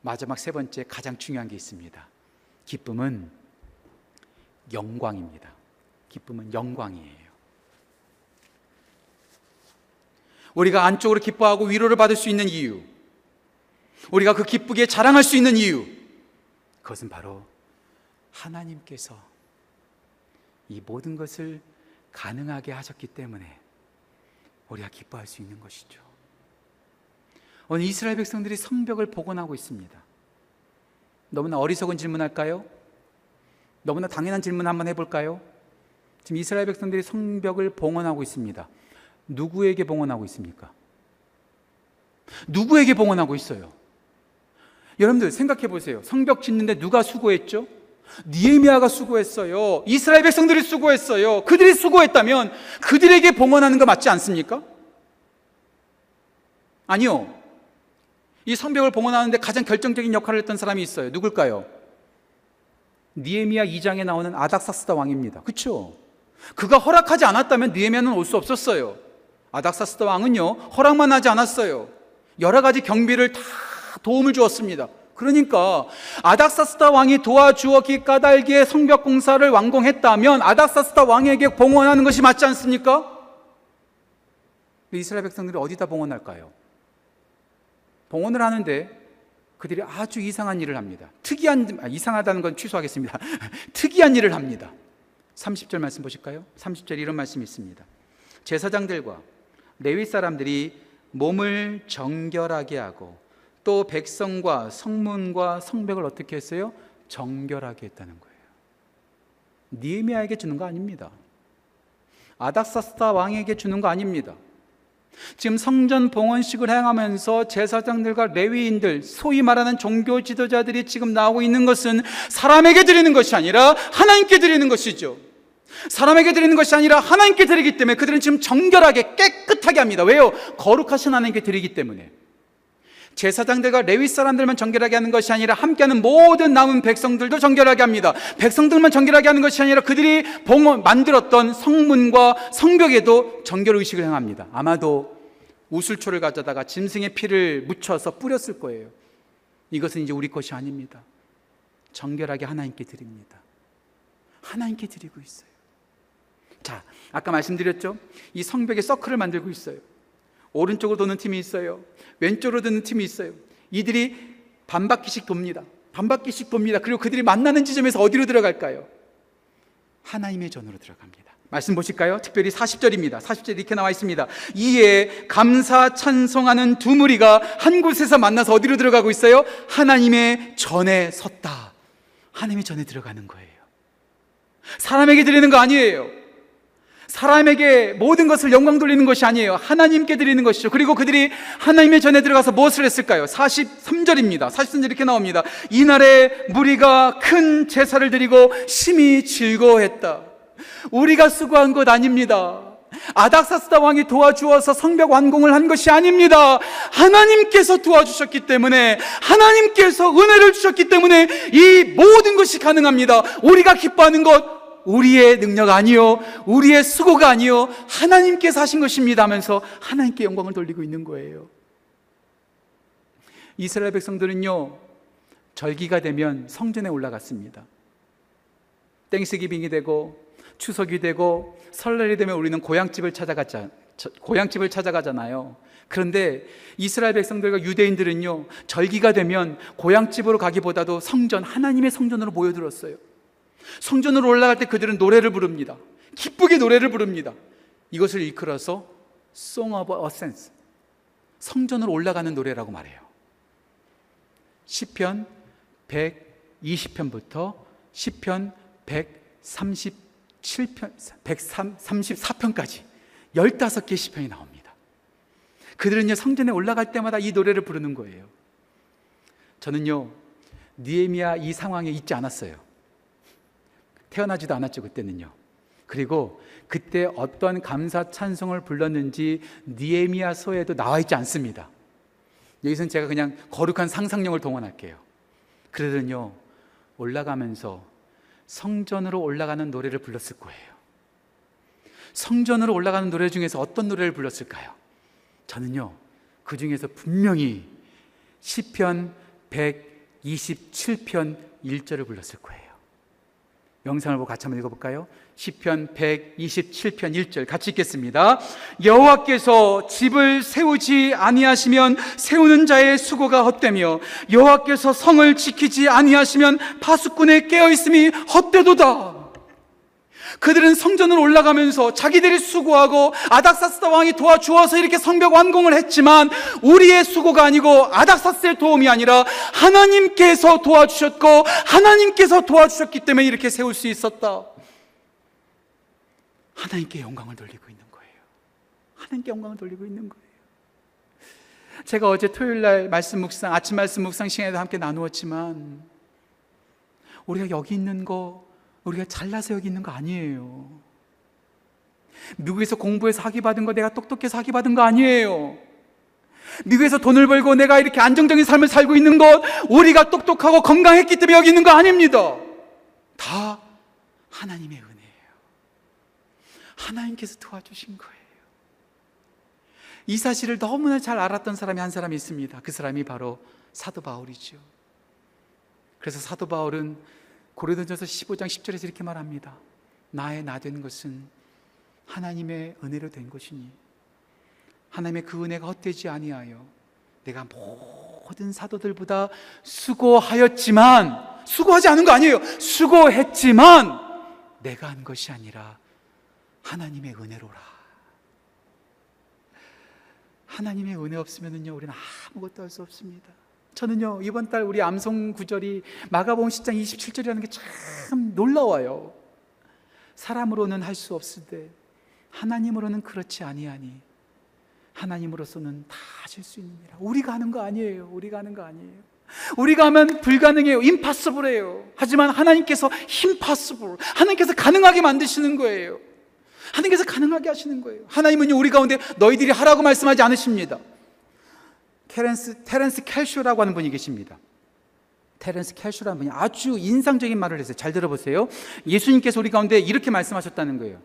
마지막 세 번째 가장 중요한 게 있습니다. 기쁨은 영광입니다. 기쁨은 영광이에요. 우리가 안쪽으로 기뻐하고 위로를 받을 수 있는 이유, 우리가 그 기쁘게 자랑할 수 있는 이유, 그것은 바로 하나님께서 이 모든 것을 가능하게 하셨기 때문에 우리가 기뻐할 수 있는 것이죠. 오늘 이스라엘 백성들이 성벽을 복원하고 있습니다. 너무나 어리석은 질문할까요? 너무나 당연한 질문 한번 해볼까요? 지금 이스라엘 백성들이 성벽을 봉헌하고 있습니다. 누구에게 봉헌하고 있습니까? 누구에게 봉헌하고 있어요? 여러분들 생각해 보세요. 성벽 짓는데 누가 수고했죠? 느헤미야가 수고했어요. 이스라엘 백성들이 수고했어요. 그들이 수고했다면 그들에게 봉헌하는 거 맞지 않습니까? 아니요. 이 성벽을 봉헌하는데 가장 결정적인 역할을 했던 사람이 있어요. 누굴까요? 느헤미야 2장에 나오는 아닥사스다 왕입니다. 그렇죠? 그가 허락하지 않았다면 느헤미야는 올 수 없었어요. 아닥사스다 왕은요, 허락만 하지 않았어요. 여러 가지 경비를 다 도움을 주었습니다. 그러니까 아닥사스다 왕이 도와주었기 까닭에 성벽 공사를 완공했다면 아닥사스다 왕에게 봉헌하는 것이 맞지 않습니까? 이스라엘 백성들이 어디다 봉헌할까요? 봉헌을 하는데 그들이 아주 이상한 일을 합니다. 이상하다는 건 취소하겠습니다. 특이한 일을 합니다. 30절 말씀 보실까요? 30절에 이런 말씀이 있습니다. 제사장들과 레위 사람들이 몸을 정결하게 하고 또 백성과 성문과 성벽을 어떻게 했어요? 정결하게 했다는 거예요. 느헤미야에게 주는 거 아닙니다. 아닥사스다 왕에게 주는 거 아닙니다. 지금 성전 봉헌식을 행하면서 제사장들과 레위인들, 소위 말하는 종교 지도자들이 지금 나오고 있는 것은 사람에게 드리는 것이 아니라 하나님께 드리는 것이죠. 사람에게 드리는 것이 아니라 하나님께 드리기 때문에 그들은 지금 정결하게, 깨끗하게 합니다. 왜요? 거룩하신 하나님께 드리기 때문에. 제사장들과 레위 사람들만 정결하게 하는 것이 아니라 함께하는 모든 남은 백성들도 정결하게 합니다. 백성들만 정결하게 하는 것이 아니라 그들이 만들었던 성문과 성벽에도 정결의식을 행합니다. 아마도 우슬초를 가져다가 짐승의 피를 묻혀서 뿌렸을 거예요. 이것은 이제 우리 것이 아닙니다. 정결하게 하나님께 드립니다. 하나님께 드리고 있어요. 자, 아까 말씀드렸죠? 이 성벽에 서클을 만들고 있어요. 오른쪽으로 도는 팀이 있어요. 왼쪽으로 도는 팀이 있어요. 이들이 반바퀴씩 돕니다. 반바퀴씩 돕니다. 그리고 그들이 만나는 지점에서 어디로 들어갈까요? 하나님의 전으로 들어갑니다. 말씀 보실까요? 특별히 40절입니다. 40절 이렇게 나와 있습니다. 이에 감사 찬송하는 두 무리가 한 곳에서 만나서 어디로 들어가고 있어요? 하나님의 전에 섰다. 하나님의 전에 들어가는 거예요. 사람에게 드리는 거 아니에요. 사람에게 모든 것을 영광 돌리는 것이 아니에요. 하나님께 드리는 것이죠. 그리고 그들이 하나님의 전에 들어가서 무엇을 했을까요? 43절입니다 43절 이렇게 나옵니다. 이날에 무리가 큰 제사를 드리고 심히 즐거워했다. 우리가 수고한 것 아닙니다. 아닥사스다 왕이 도와주어서 성벽 완공을 한 것이 아닙니다. 하나님께서 도와주셨기 때문에, 하나님께서 은혜를 주셨기 때문에 이 모든 것이 가능합니다. 우리가 기뻐하는 것 우리의 능력 아니요, 우리의 수고가 아니요, 하나님께서 하신 것입니다 하면서 하나님께 영광을 돌리고 있는 거예요. 이스라엘 백성들은요, 절기가 되면 성전에 올라갔습니다. 땡스기빙이 되고 추석이 되고 설날이 되면 우리는 고향집을 찾아가잖아요. 그런데 이스라엘 백성들과 유대인들은요, 절기가 되면 고향집으로 가기보다도 성전, 하나님의 성전으로 모여들었어요. 성전으로 올라갈 때 그들은 노래를 부릅니다. 기쁘게 노래를 부릅니다. 이것을 이끌어서 Song of Ascent, 성전으로 올라가는 노래라고 말해요. 시편 120편부터 시편 134편까지 15개의 시편이 나옵니다. 그들은요, 성전에 올라갈 때마다 이 노래를 부르는 거예요. 저는요, 느헤미야 이 상황에 있지 않았어요. 태어나지도 않았죠, 그때는요. 그리고 그때 어떤 감사 찬송을 불렀는지 느헤미야서에도 나와 있지 않습니다. 여기서는 제가 그냥 거룩한 상상력을 동원할게요. 그들은요, 올라가면서 성전으로 올라가는 노래를 불렀을 거예요. 성전으로 올라가는 노래 중에서 어떤 노래를 불렀을까요? 저는요, 그 중에서 분명히 시편 127편 1절을 불렀을 거예요. 영상을 보고 같이 한번 읽어볼까요? 시편 127편 1절 같이 읽겠습니다. 여호와께서 집을 세우지 아니하시면 세우는 자의 수고가 헛되며 여호와께서 성을 지키지 아니하시면 파수꾼의 깨어있음이 헛되도다. 그들은 성전을 올라가면서 자기들이 수고하고 아닥사스다 왕이 도와주어서 이렇게 성벽 완공을 했지만 우리의 수고가 아니고 아닥사스의 도움이 아니라 하나님께서 도와주셨고 하나님께서 도와주셨기 때문에 이렇게 세울 수 있었다. 하나님께 영광을 돌리고 있는 거예요. 하나님께 영광을 돌리고 있는 거예요. 제가 어제 토요일날 말씀 묵상, 아침 말씀 묵상 시간에도 함께 나누었지만 우리가 여기 있는 거, 우리가 잘나서 여기 있는 거 아니에요. 미국에서 공부해서 학위 받은 거, 내가 똑똑해서 학위 받은 거 아니에요. 미국에서 돈을 벌고 내가 이렇게 안정적인 삶을 살고 있는 것, 우리가 똑똑하고 건강했기 때문에 여기 있는 거 아닙니다. 다 하나님의 은혜예요. 하나님께서 도와주신 거예요. 이 사실을 너무나 잘 알았던 사람이 한 사람이 있습니다. 그 사람이 바로 사도 바울이죠. 그래서 사도 바울은 고린도전서 15장 10절에서 이렇게 말합니다. 나의 나 된 것은 하나님의 은혜로 된 것이니 하나님의 그 은혜가 헛되지 아니하여 내가 모든 사도들보다 수고하였지만, 수고하지 않은 거 아니에요. 수고했지만 내가 한 것이 아니라 하나님의 은혜로라. 하나님의 은혜 없으면은요, 우리는 아무것도 할 수 없습니다. 저는요, 이번 달 우리 암송 구절이 마가복음 10장 27절이라는 게 참 놀라워요. 사람으로는 할 수 없으되 하나님으로는 그렇지 아니하니 하나님으로서는 다 하실 수 있느니라. 우리가 하는 거 아니에요. 우리가 하는 거 아니에요. 우리가 하면 불가능해요. 임파서블해요. 하지만 하나님께서 임파서블, 하나님께서 가능하게 만드시는 거예요. 하나님께서 가능하게 하시는 거예요. 하나님은요, 우리 가운데 너희들이 하라고 말씀하지 않으십니다. 테렌스 켈쇼라고 하는 분이 계십니다. 테렌스 켈쇼라는 분이 아주 인상적인 말을 했어요. 잘 들어보세요. 예수님께서 우리 가운데 이렇게 말씀하셨다는 거예요.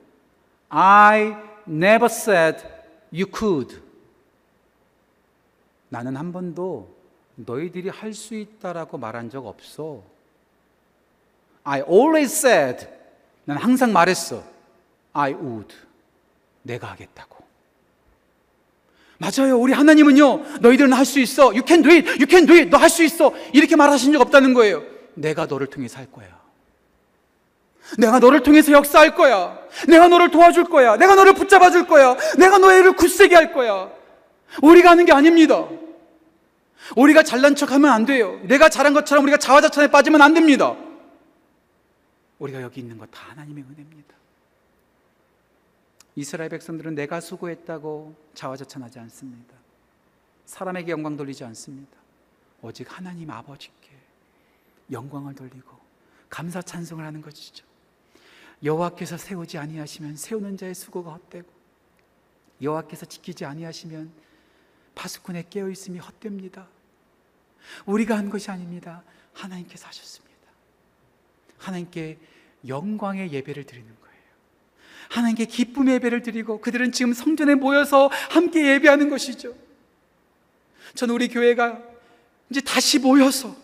I never said you could. 나는 한 번도 너희들이 할 수 있다라고 말한 적 없어. I always said. 난 항상 말했어. I would. 내가 하겠다고. 맞아요. 우리 하나님은요, 너희들은 할 수 있어. You can do it. You can do it. 너 할 수 있어. 이렇게 말하신 적 없다는 거예요. 내가 너를 통해서 할 거야. 내가 너를 통해서 역사할 거야. 내가 너를 도와줄 거야. 내가 너를 붙잡아 줄 거야. 내가 너의 일을 굳세게 할 거야. 우리가 하는 게 아닙니다. 우리가 잘난 척하면 안 돼요. 내가 잘한 것처럼 우리가 자화자찬에 빠지면 안 됩니다. 우리가 여기 있는 거 다 하나님의 은혜입니다. 이스라엘 백성들은 내가 수고했다고 자화자찬하지 않습니다. 사람에게 영광 돌리지 않습니다. 오직 하나님 아버지께 영광을 돌리고 감사 찬송을 하는 것이죠. 여호와께서 세우지 아니하시면 세우는 자의 수고가 헛되고, 여호와께서 지키지 아니하시면 파수꾼의 깨어있음이 헛됩니다. 우리가 한 것이 아닙니다. 하나님께서 하셨습니다. 하나님께 영광의 예배를 드리는 거예요. 하나님께 기쁨의 예배를 드리고, 그들은 지금 성전에 모여서 함께 예배하는 것이죠. 전 우리 교회가 이제 다시 모여서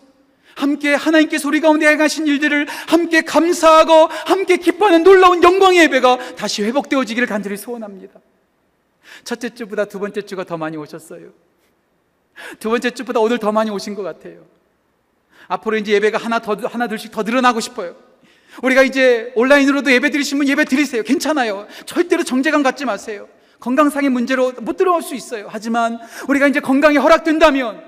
함께 하나님께서 우리 가운데 행하신 일들을 함께 감사하고 함께 기뻐하는 놀라운 영광의 예배가 다시 회복되어지기를 간절히 소원합니다. 첫째 주보다 두 번째 주가 더 많이 오셨어요. 두 번째 주보다 오늘 더 많이 오신 것 같아요. 앞으로 이제 예배가 하나 둘씩 더 늘어나고 싶어요. 우리가 이제 온라인으로도 예배 드리시면 예배 드리세요. 괜찮아요. 절대로 정죄감 갖지 마세요. 건강상의 문제로 못 들어올 수 있어요. 하지만 우리가 이제 건강이 허락된다면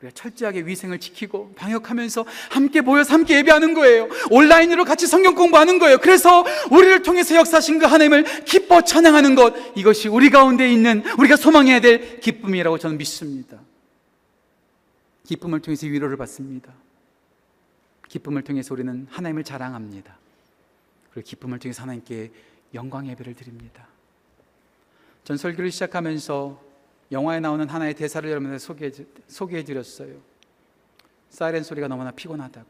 우리가 철저하게 위생을 지키고 방역하면서 함께 모여서 함께 예배하는 거예요. 온라인으로 같이 성경 공부하는 거예요. 그래서 우리를 통해서 역사하신 그 하나님을 기뻐 찬양하는 것, 이것이 우리 가운데 있는, 우리가 소망해야 될 기쁨이라고 저는 믿습니다. 기쁨을 통해서 위로를 받습니다. 기쁨을 통해서 우리는 하나님을 자랑합니다. 그리고 기쁨을 통해서 하나님께 영광 예배를 드립니다. 전 설교를 시작하면서 영화에 나오는 하나의 대사를 여러분에게 소개해드렸어요. 사이렌 소리가 너무나 피곤하다고,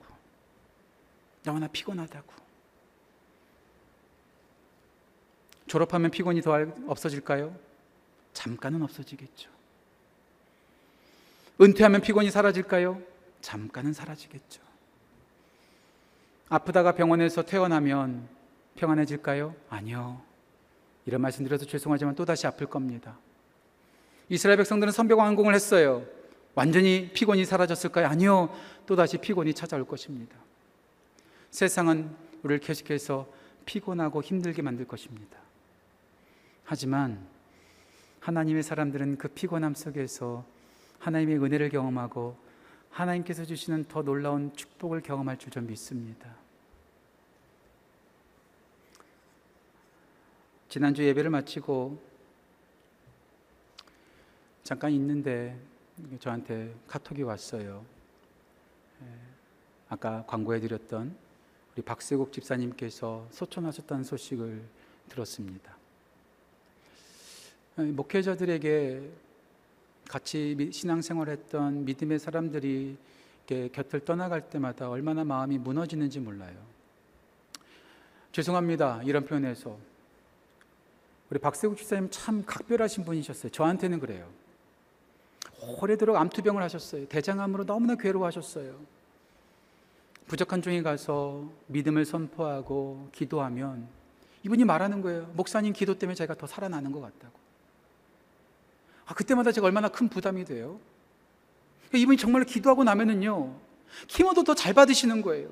너무나 피곤하다고. 졸업하면 피곤이 더 없어질까요? 잠깐은 없어지겠죠. 은퇴하면 피곤이 사라질까요? 잠깐은 사라지겠죠. 아프다가 병원에서 퇴원하면 평안해질까요? 아니요. 이런 말씀 드려서 죄송하지만 또다시 아플 겁니다. 이스라엘 백성들은 선병왕궁을 했어요. 완전히 피곤이 사라졌을까요? 아니요. 또다시 피곤이 찾아올 것입니다. 세상은 우리를 계속해서 피곤하고 힘들게 만들 것입니다. 하지만 하나님의 사람들은 그 피곤함 속에서 하나님의 은혜를 경험하고 하나님께서 주시는 더 놀라운 축복을 경험할 줄 저는 믿습니다. 지난주 예배를 마치고 잠깐 있는데 저한테 카톡이 왔어요. 아까 광고해드렸던 우리 박세국 집사님께서 소천하셨다는 소식을 들었습니다. 목회자들에게 같이 신앙생활했던 믿음의 사람들이 이렇게 곁을 떠나갈 때마다 얼마나 마음이 무너지는지 몰라요. 죄송합니다, 이런 표현에서. 우리 박세국 집사님 참 각별하신 분이셨어요. 저한테는 그래요. 오래도록 암투병을 하셨어요. 대장암으로 너무나 괴로워하셨어요. 부족한 종이 가서 믿음을 선포하고 기도하면 이분이 말하는 거예요. 목사님, 기도 때문에 제가 더 살아나는 것 같다고. 그때마다 제가 얼마나 큰 부담이 돼요. 이분이 정말로 기도하고 나면은요, 키모도 더 잘 받으시는 거예요.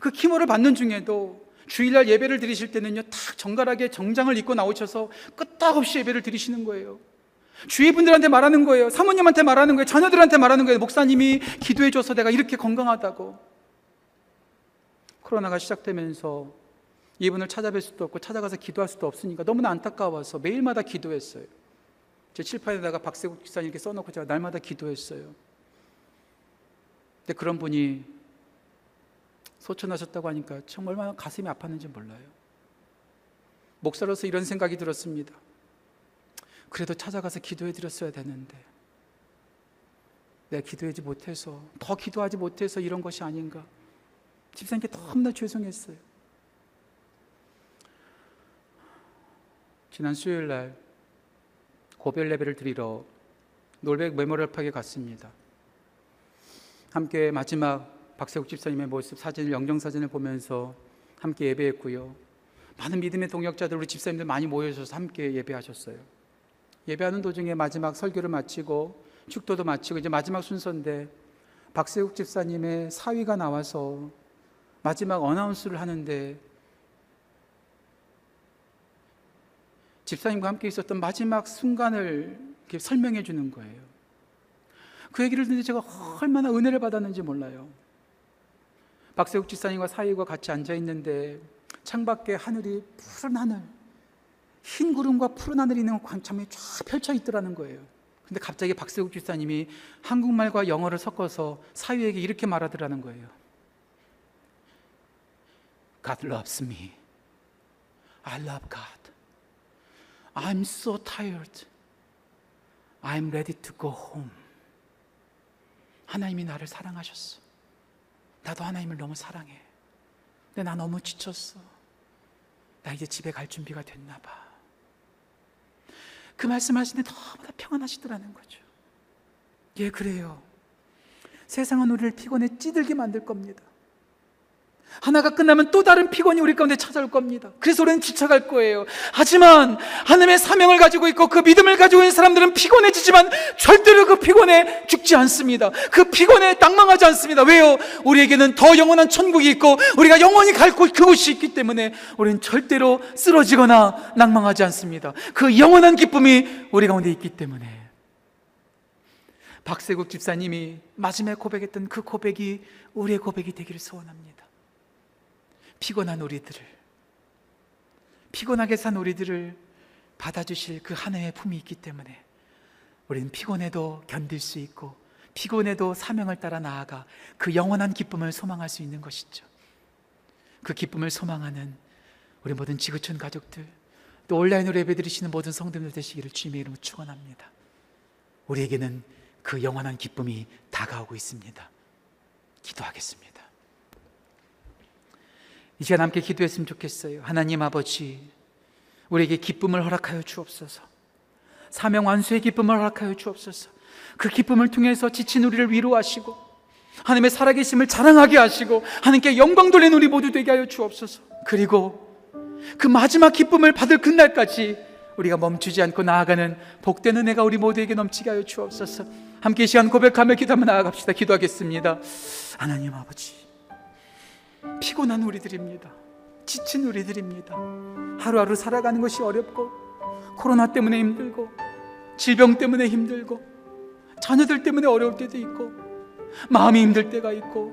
그 키모를 받는 중에도 주일날 예배를 드리실 때는요, 탁 정갈하게 정장을 입고 나오셔서 끄떡없이 예배를 드리시는 거예요. 주위 분들한테 말하는 거예요. 사모님한테 말하는 거예요. 자녀들한테 말하는 거예요. 목사님이 기도해줘서 내가 이렇게 건강하다고. 코로나가 시작되면서 이분을 찾아뵐 수도 없고 찾아가서 기도할 수도 없으니까 너무나 안타까워서 매일마다 기도했어요. 제 칠판에다가 박세국 기사님 이렇게 써놓고 제가 날마다 기도했어요. 근데 그런 분이 소천하셨다고 하니까 참 얼마나 가슴이 아팠는지 몰라요. 목사로서 이런 생각이 들었습니다. 그래도 찾아가서 기도해 드렸어야 되는데 내가 기도하지 못해서, 더 기도하지 못해서 이런 것이 아닌가. 집사님께 너무나 죄송했어요. 지난 수요일 날 고별 예배를 드리러 놀백 메모리얼 파크에 갔습니다. 함께 마지막 박세국 집사님의 모습 사진을, 영정사진을 보면서 함께 예배했고요. 많은 믿음의 동역자들, 우리 집사님들 많이 모여서 함께 예배하셨어요. 예배하는 도중에 마지막 설교를 마치고 축도도 마치고 이제 마지막 순서인데 박세국 집사님의 사위가 나와서 마지막 어나운스를 하는데 집사님과 함께 있었던 마지막 순간을 이렇게 설명해 주는 거예요. 그 얘기를 듣는데 제가 얼마나 은혜를 받았는지 몰라요. 박세국 집사님과 사위가 같이 앉아 있는데 창밖에 하늘이 푸른 하늘, 흰 구름과 푸른 하늘이 있는 광장이 쫙 펼쳐 있더라는 거예요. 근데 갑자기 박세국 집사님이 한국말과 영어를 섞어서 사위에게 이렇게 말하더라는 거예요. God loves me. I love God. I'm so tired. I'm ready to go home. 하나님이 나를 사랑하셨어. 나도 하나님을 너무 사랑해. 근데 나 너무 지쳤어. 나 이제 집에 갈 준비가 됐나 봐. 그 말씀하시는 데 너무나 평안하시더라는 거죠. 예, 그래요. 세상은 우리를 피곤에 찌들게 만들 겁니다. 하나가 끝나면 또 다른 피곤이 우리 가운데 찾아올 겁니다. 그래서 우리는 지쳐갈 거예요. 하지만 하나님의 사명을 가지고 있고 그 믿음을 가지고 있는 사람들은 피곤해지지만 절대로 그 피곤에 죽지 않습니다. 그 피곤에 낙망하지 않습니다. 왜요? 우리에게는 더 영원한 천국이 있고 우리가 영원히 갈 곳 그곳이 있기 때문에 우리는 절대로 쓰러지거나 낙망하지 않습니다. 그 영원한 기쁨이 우리 가운데 있기 때문에 박세국 집사님이 마지막에 고백했던 그 고백이 우리의 고백이 되기를 소원합니다. 피곤한 우리들을, 피곤하게 산 우리들을 받아주실 그 하나님의 품이 있기 때문에 우리는 피곤해도 견딜 수 있고 피곤해도 사명을 따라 나아가 그 영원한 기쁨을 소망할 수 있는 것이죠. 그 기쁨을 소망하는 우리 모든 지구촌 가족들, 또 온라인으로 예배드리시는 모든 성도님들 되시기를 주님의 이름으로 축원합니다. 우리에게는 그 영원한 기쁨이 다가오고 있습니다. 기도하겠습니다. 이 시간 함께 기도했으면 좋겠어요. 하나님 아버지, 우리에게 기쁨을 허락하여 주옵소서. 사명 완수의 기쁨을 허락하여 주옵소서. 그 기쁨을 통해서 지친 우리를 위로하시고 하나님의 살아계심을 자랑하게 하시고 하나님께 영광 돌리는 우리 모두 되게 하여 주옵소서. 그리고 그 마지막 기쁨을 받을 그날까지 우리가 멈추지 않고 나아가는 복된 은혜가 우리 모두에게 넘치게 하여 주옵소서. 함께 이 시간 고백하며 기도하며 나아갑시다. 기도하겠습니다. 하나님 아버지, 피곤한 우리들입니다. 지친 우리들입니다. 하루하루 살아가는 것이 어렵고 코로나 때문에 힘들고 질병 때문에 힘들고 자녀들 때문에 어려울 때도 있고 마음이 힘들 때가 있고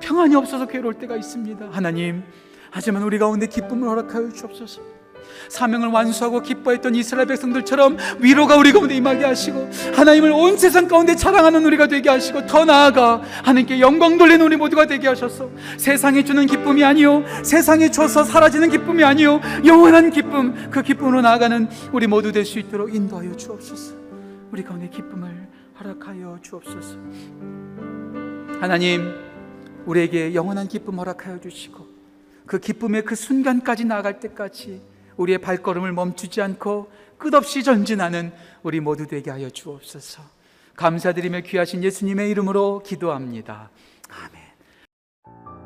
평안이 없어서 괴로울 때가 있습니다. 하나님, 하지만 우리 가운데 기쁨을 허락하여 주옵소서. 사명을 완수하고 기뻐했던 이스라엘 백성들처럼 위로가 우리 가운데 임하게 하시고 하나님을 온 세상 가운데 자랑하는 우리가 되게 하시고 더 나아가 하나님께 영광 돌리는 우리 모두가 되게 하셔서 세상이 주는 기쁨이 아니요, 세상이 줘서 사라지는 기쁨이 아니요, 영원한 기쁨, 그 기쁨으로 나아가는 우리 모두 될 수 있도록 인도하여 주옵소서. 우리 가운데 기쁨을 허락하여 주옵소서. 하나님, 우리에게 영원한 기쁨 허락하여 주시고 그 기쁨의 그 순간까지 나아갈 때까지 우리의 발걸음을 멈추지 않고 끝없이 전진하는 우리 모두 되게 하여 주옵소서. 감사드리며 귀하신 예수님의 이름으로 기도합니다. 아멘.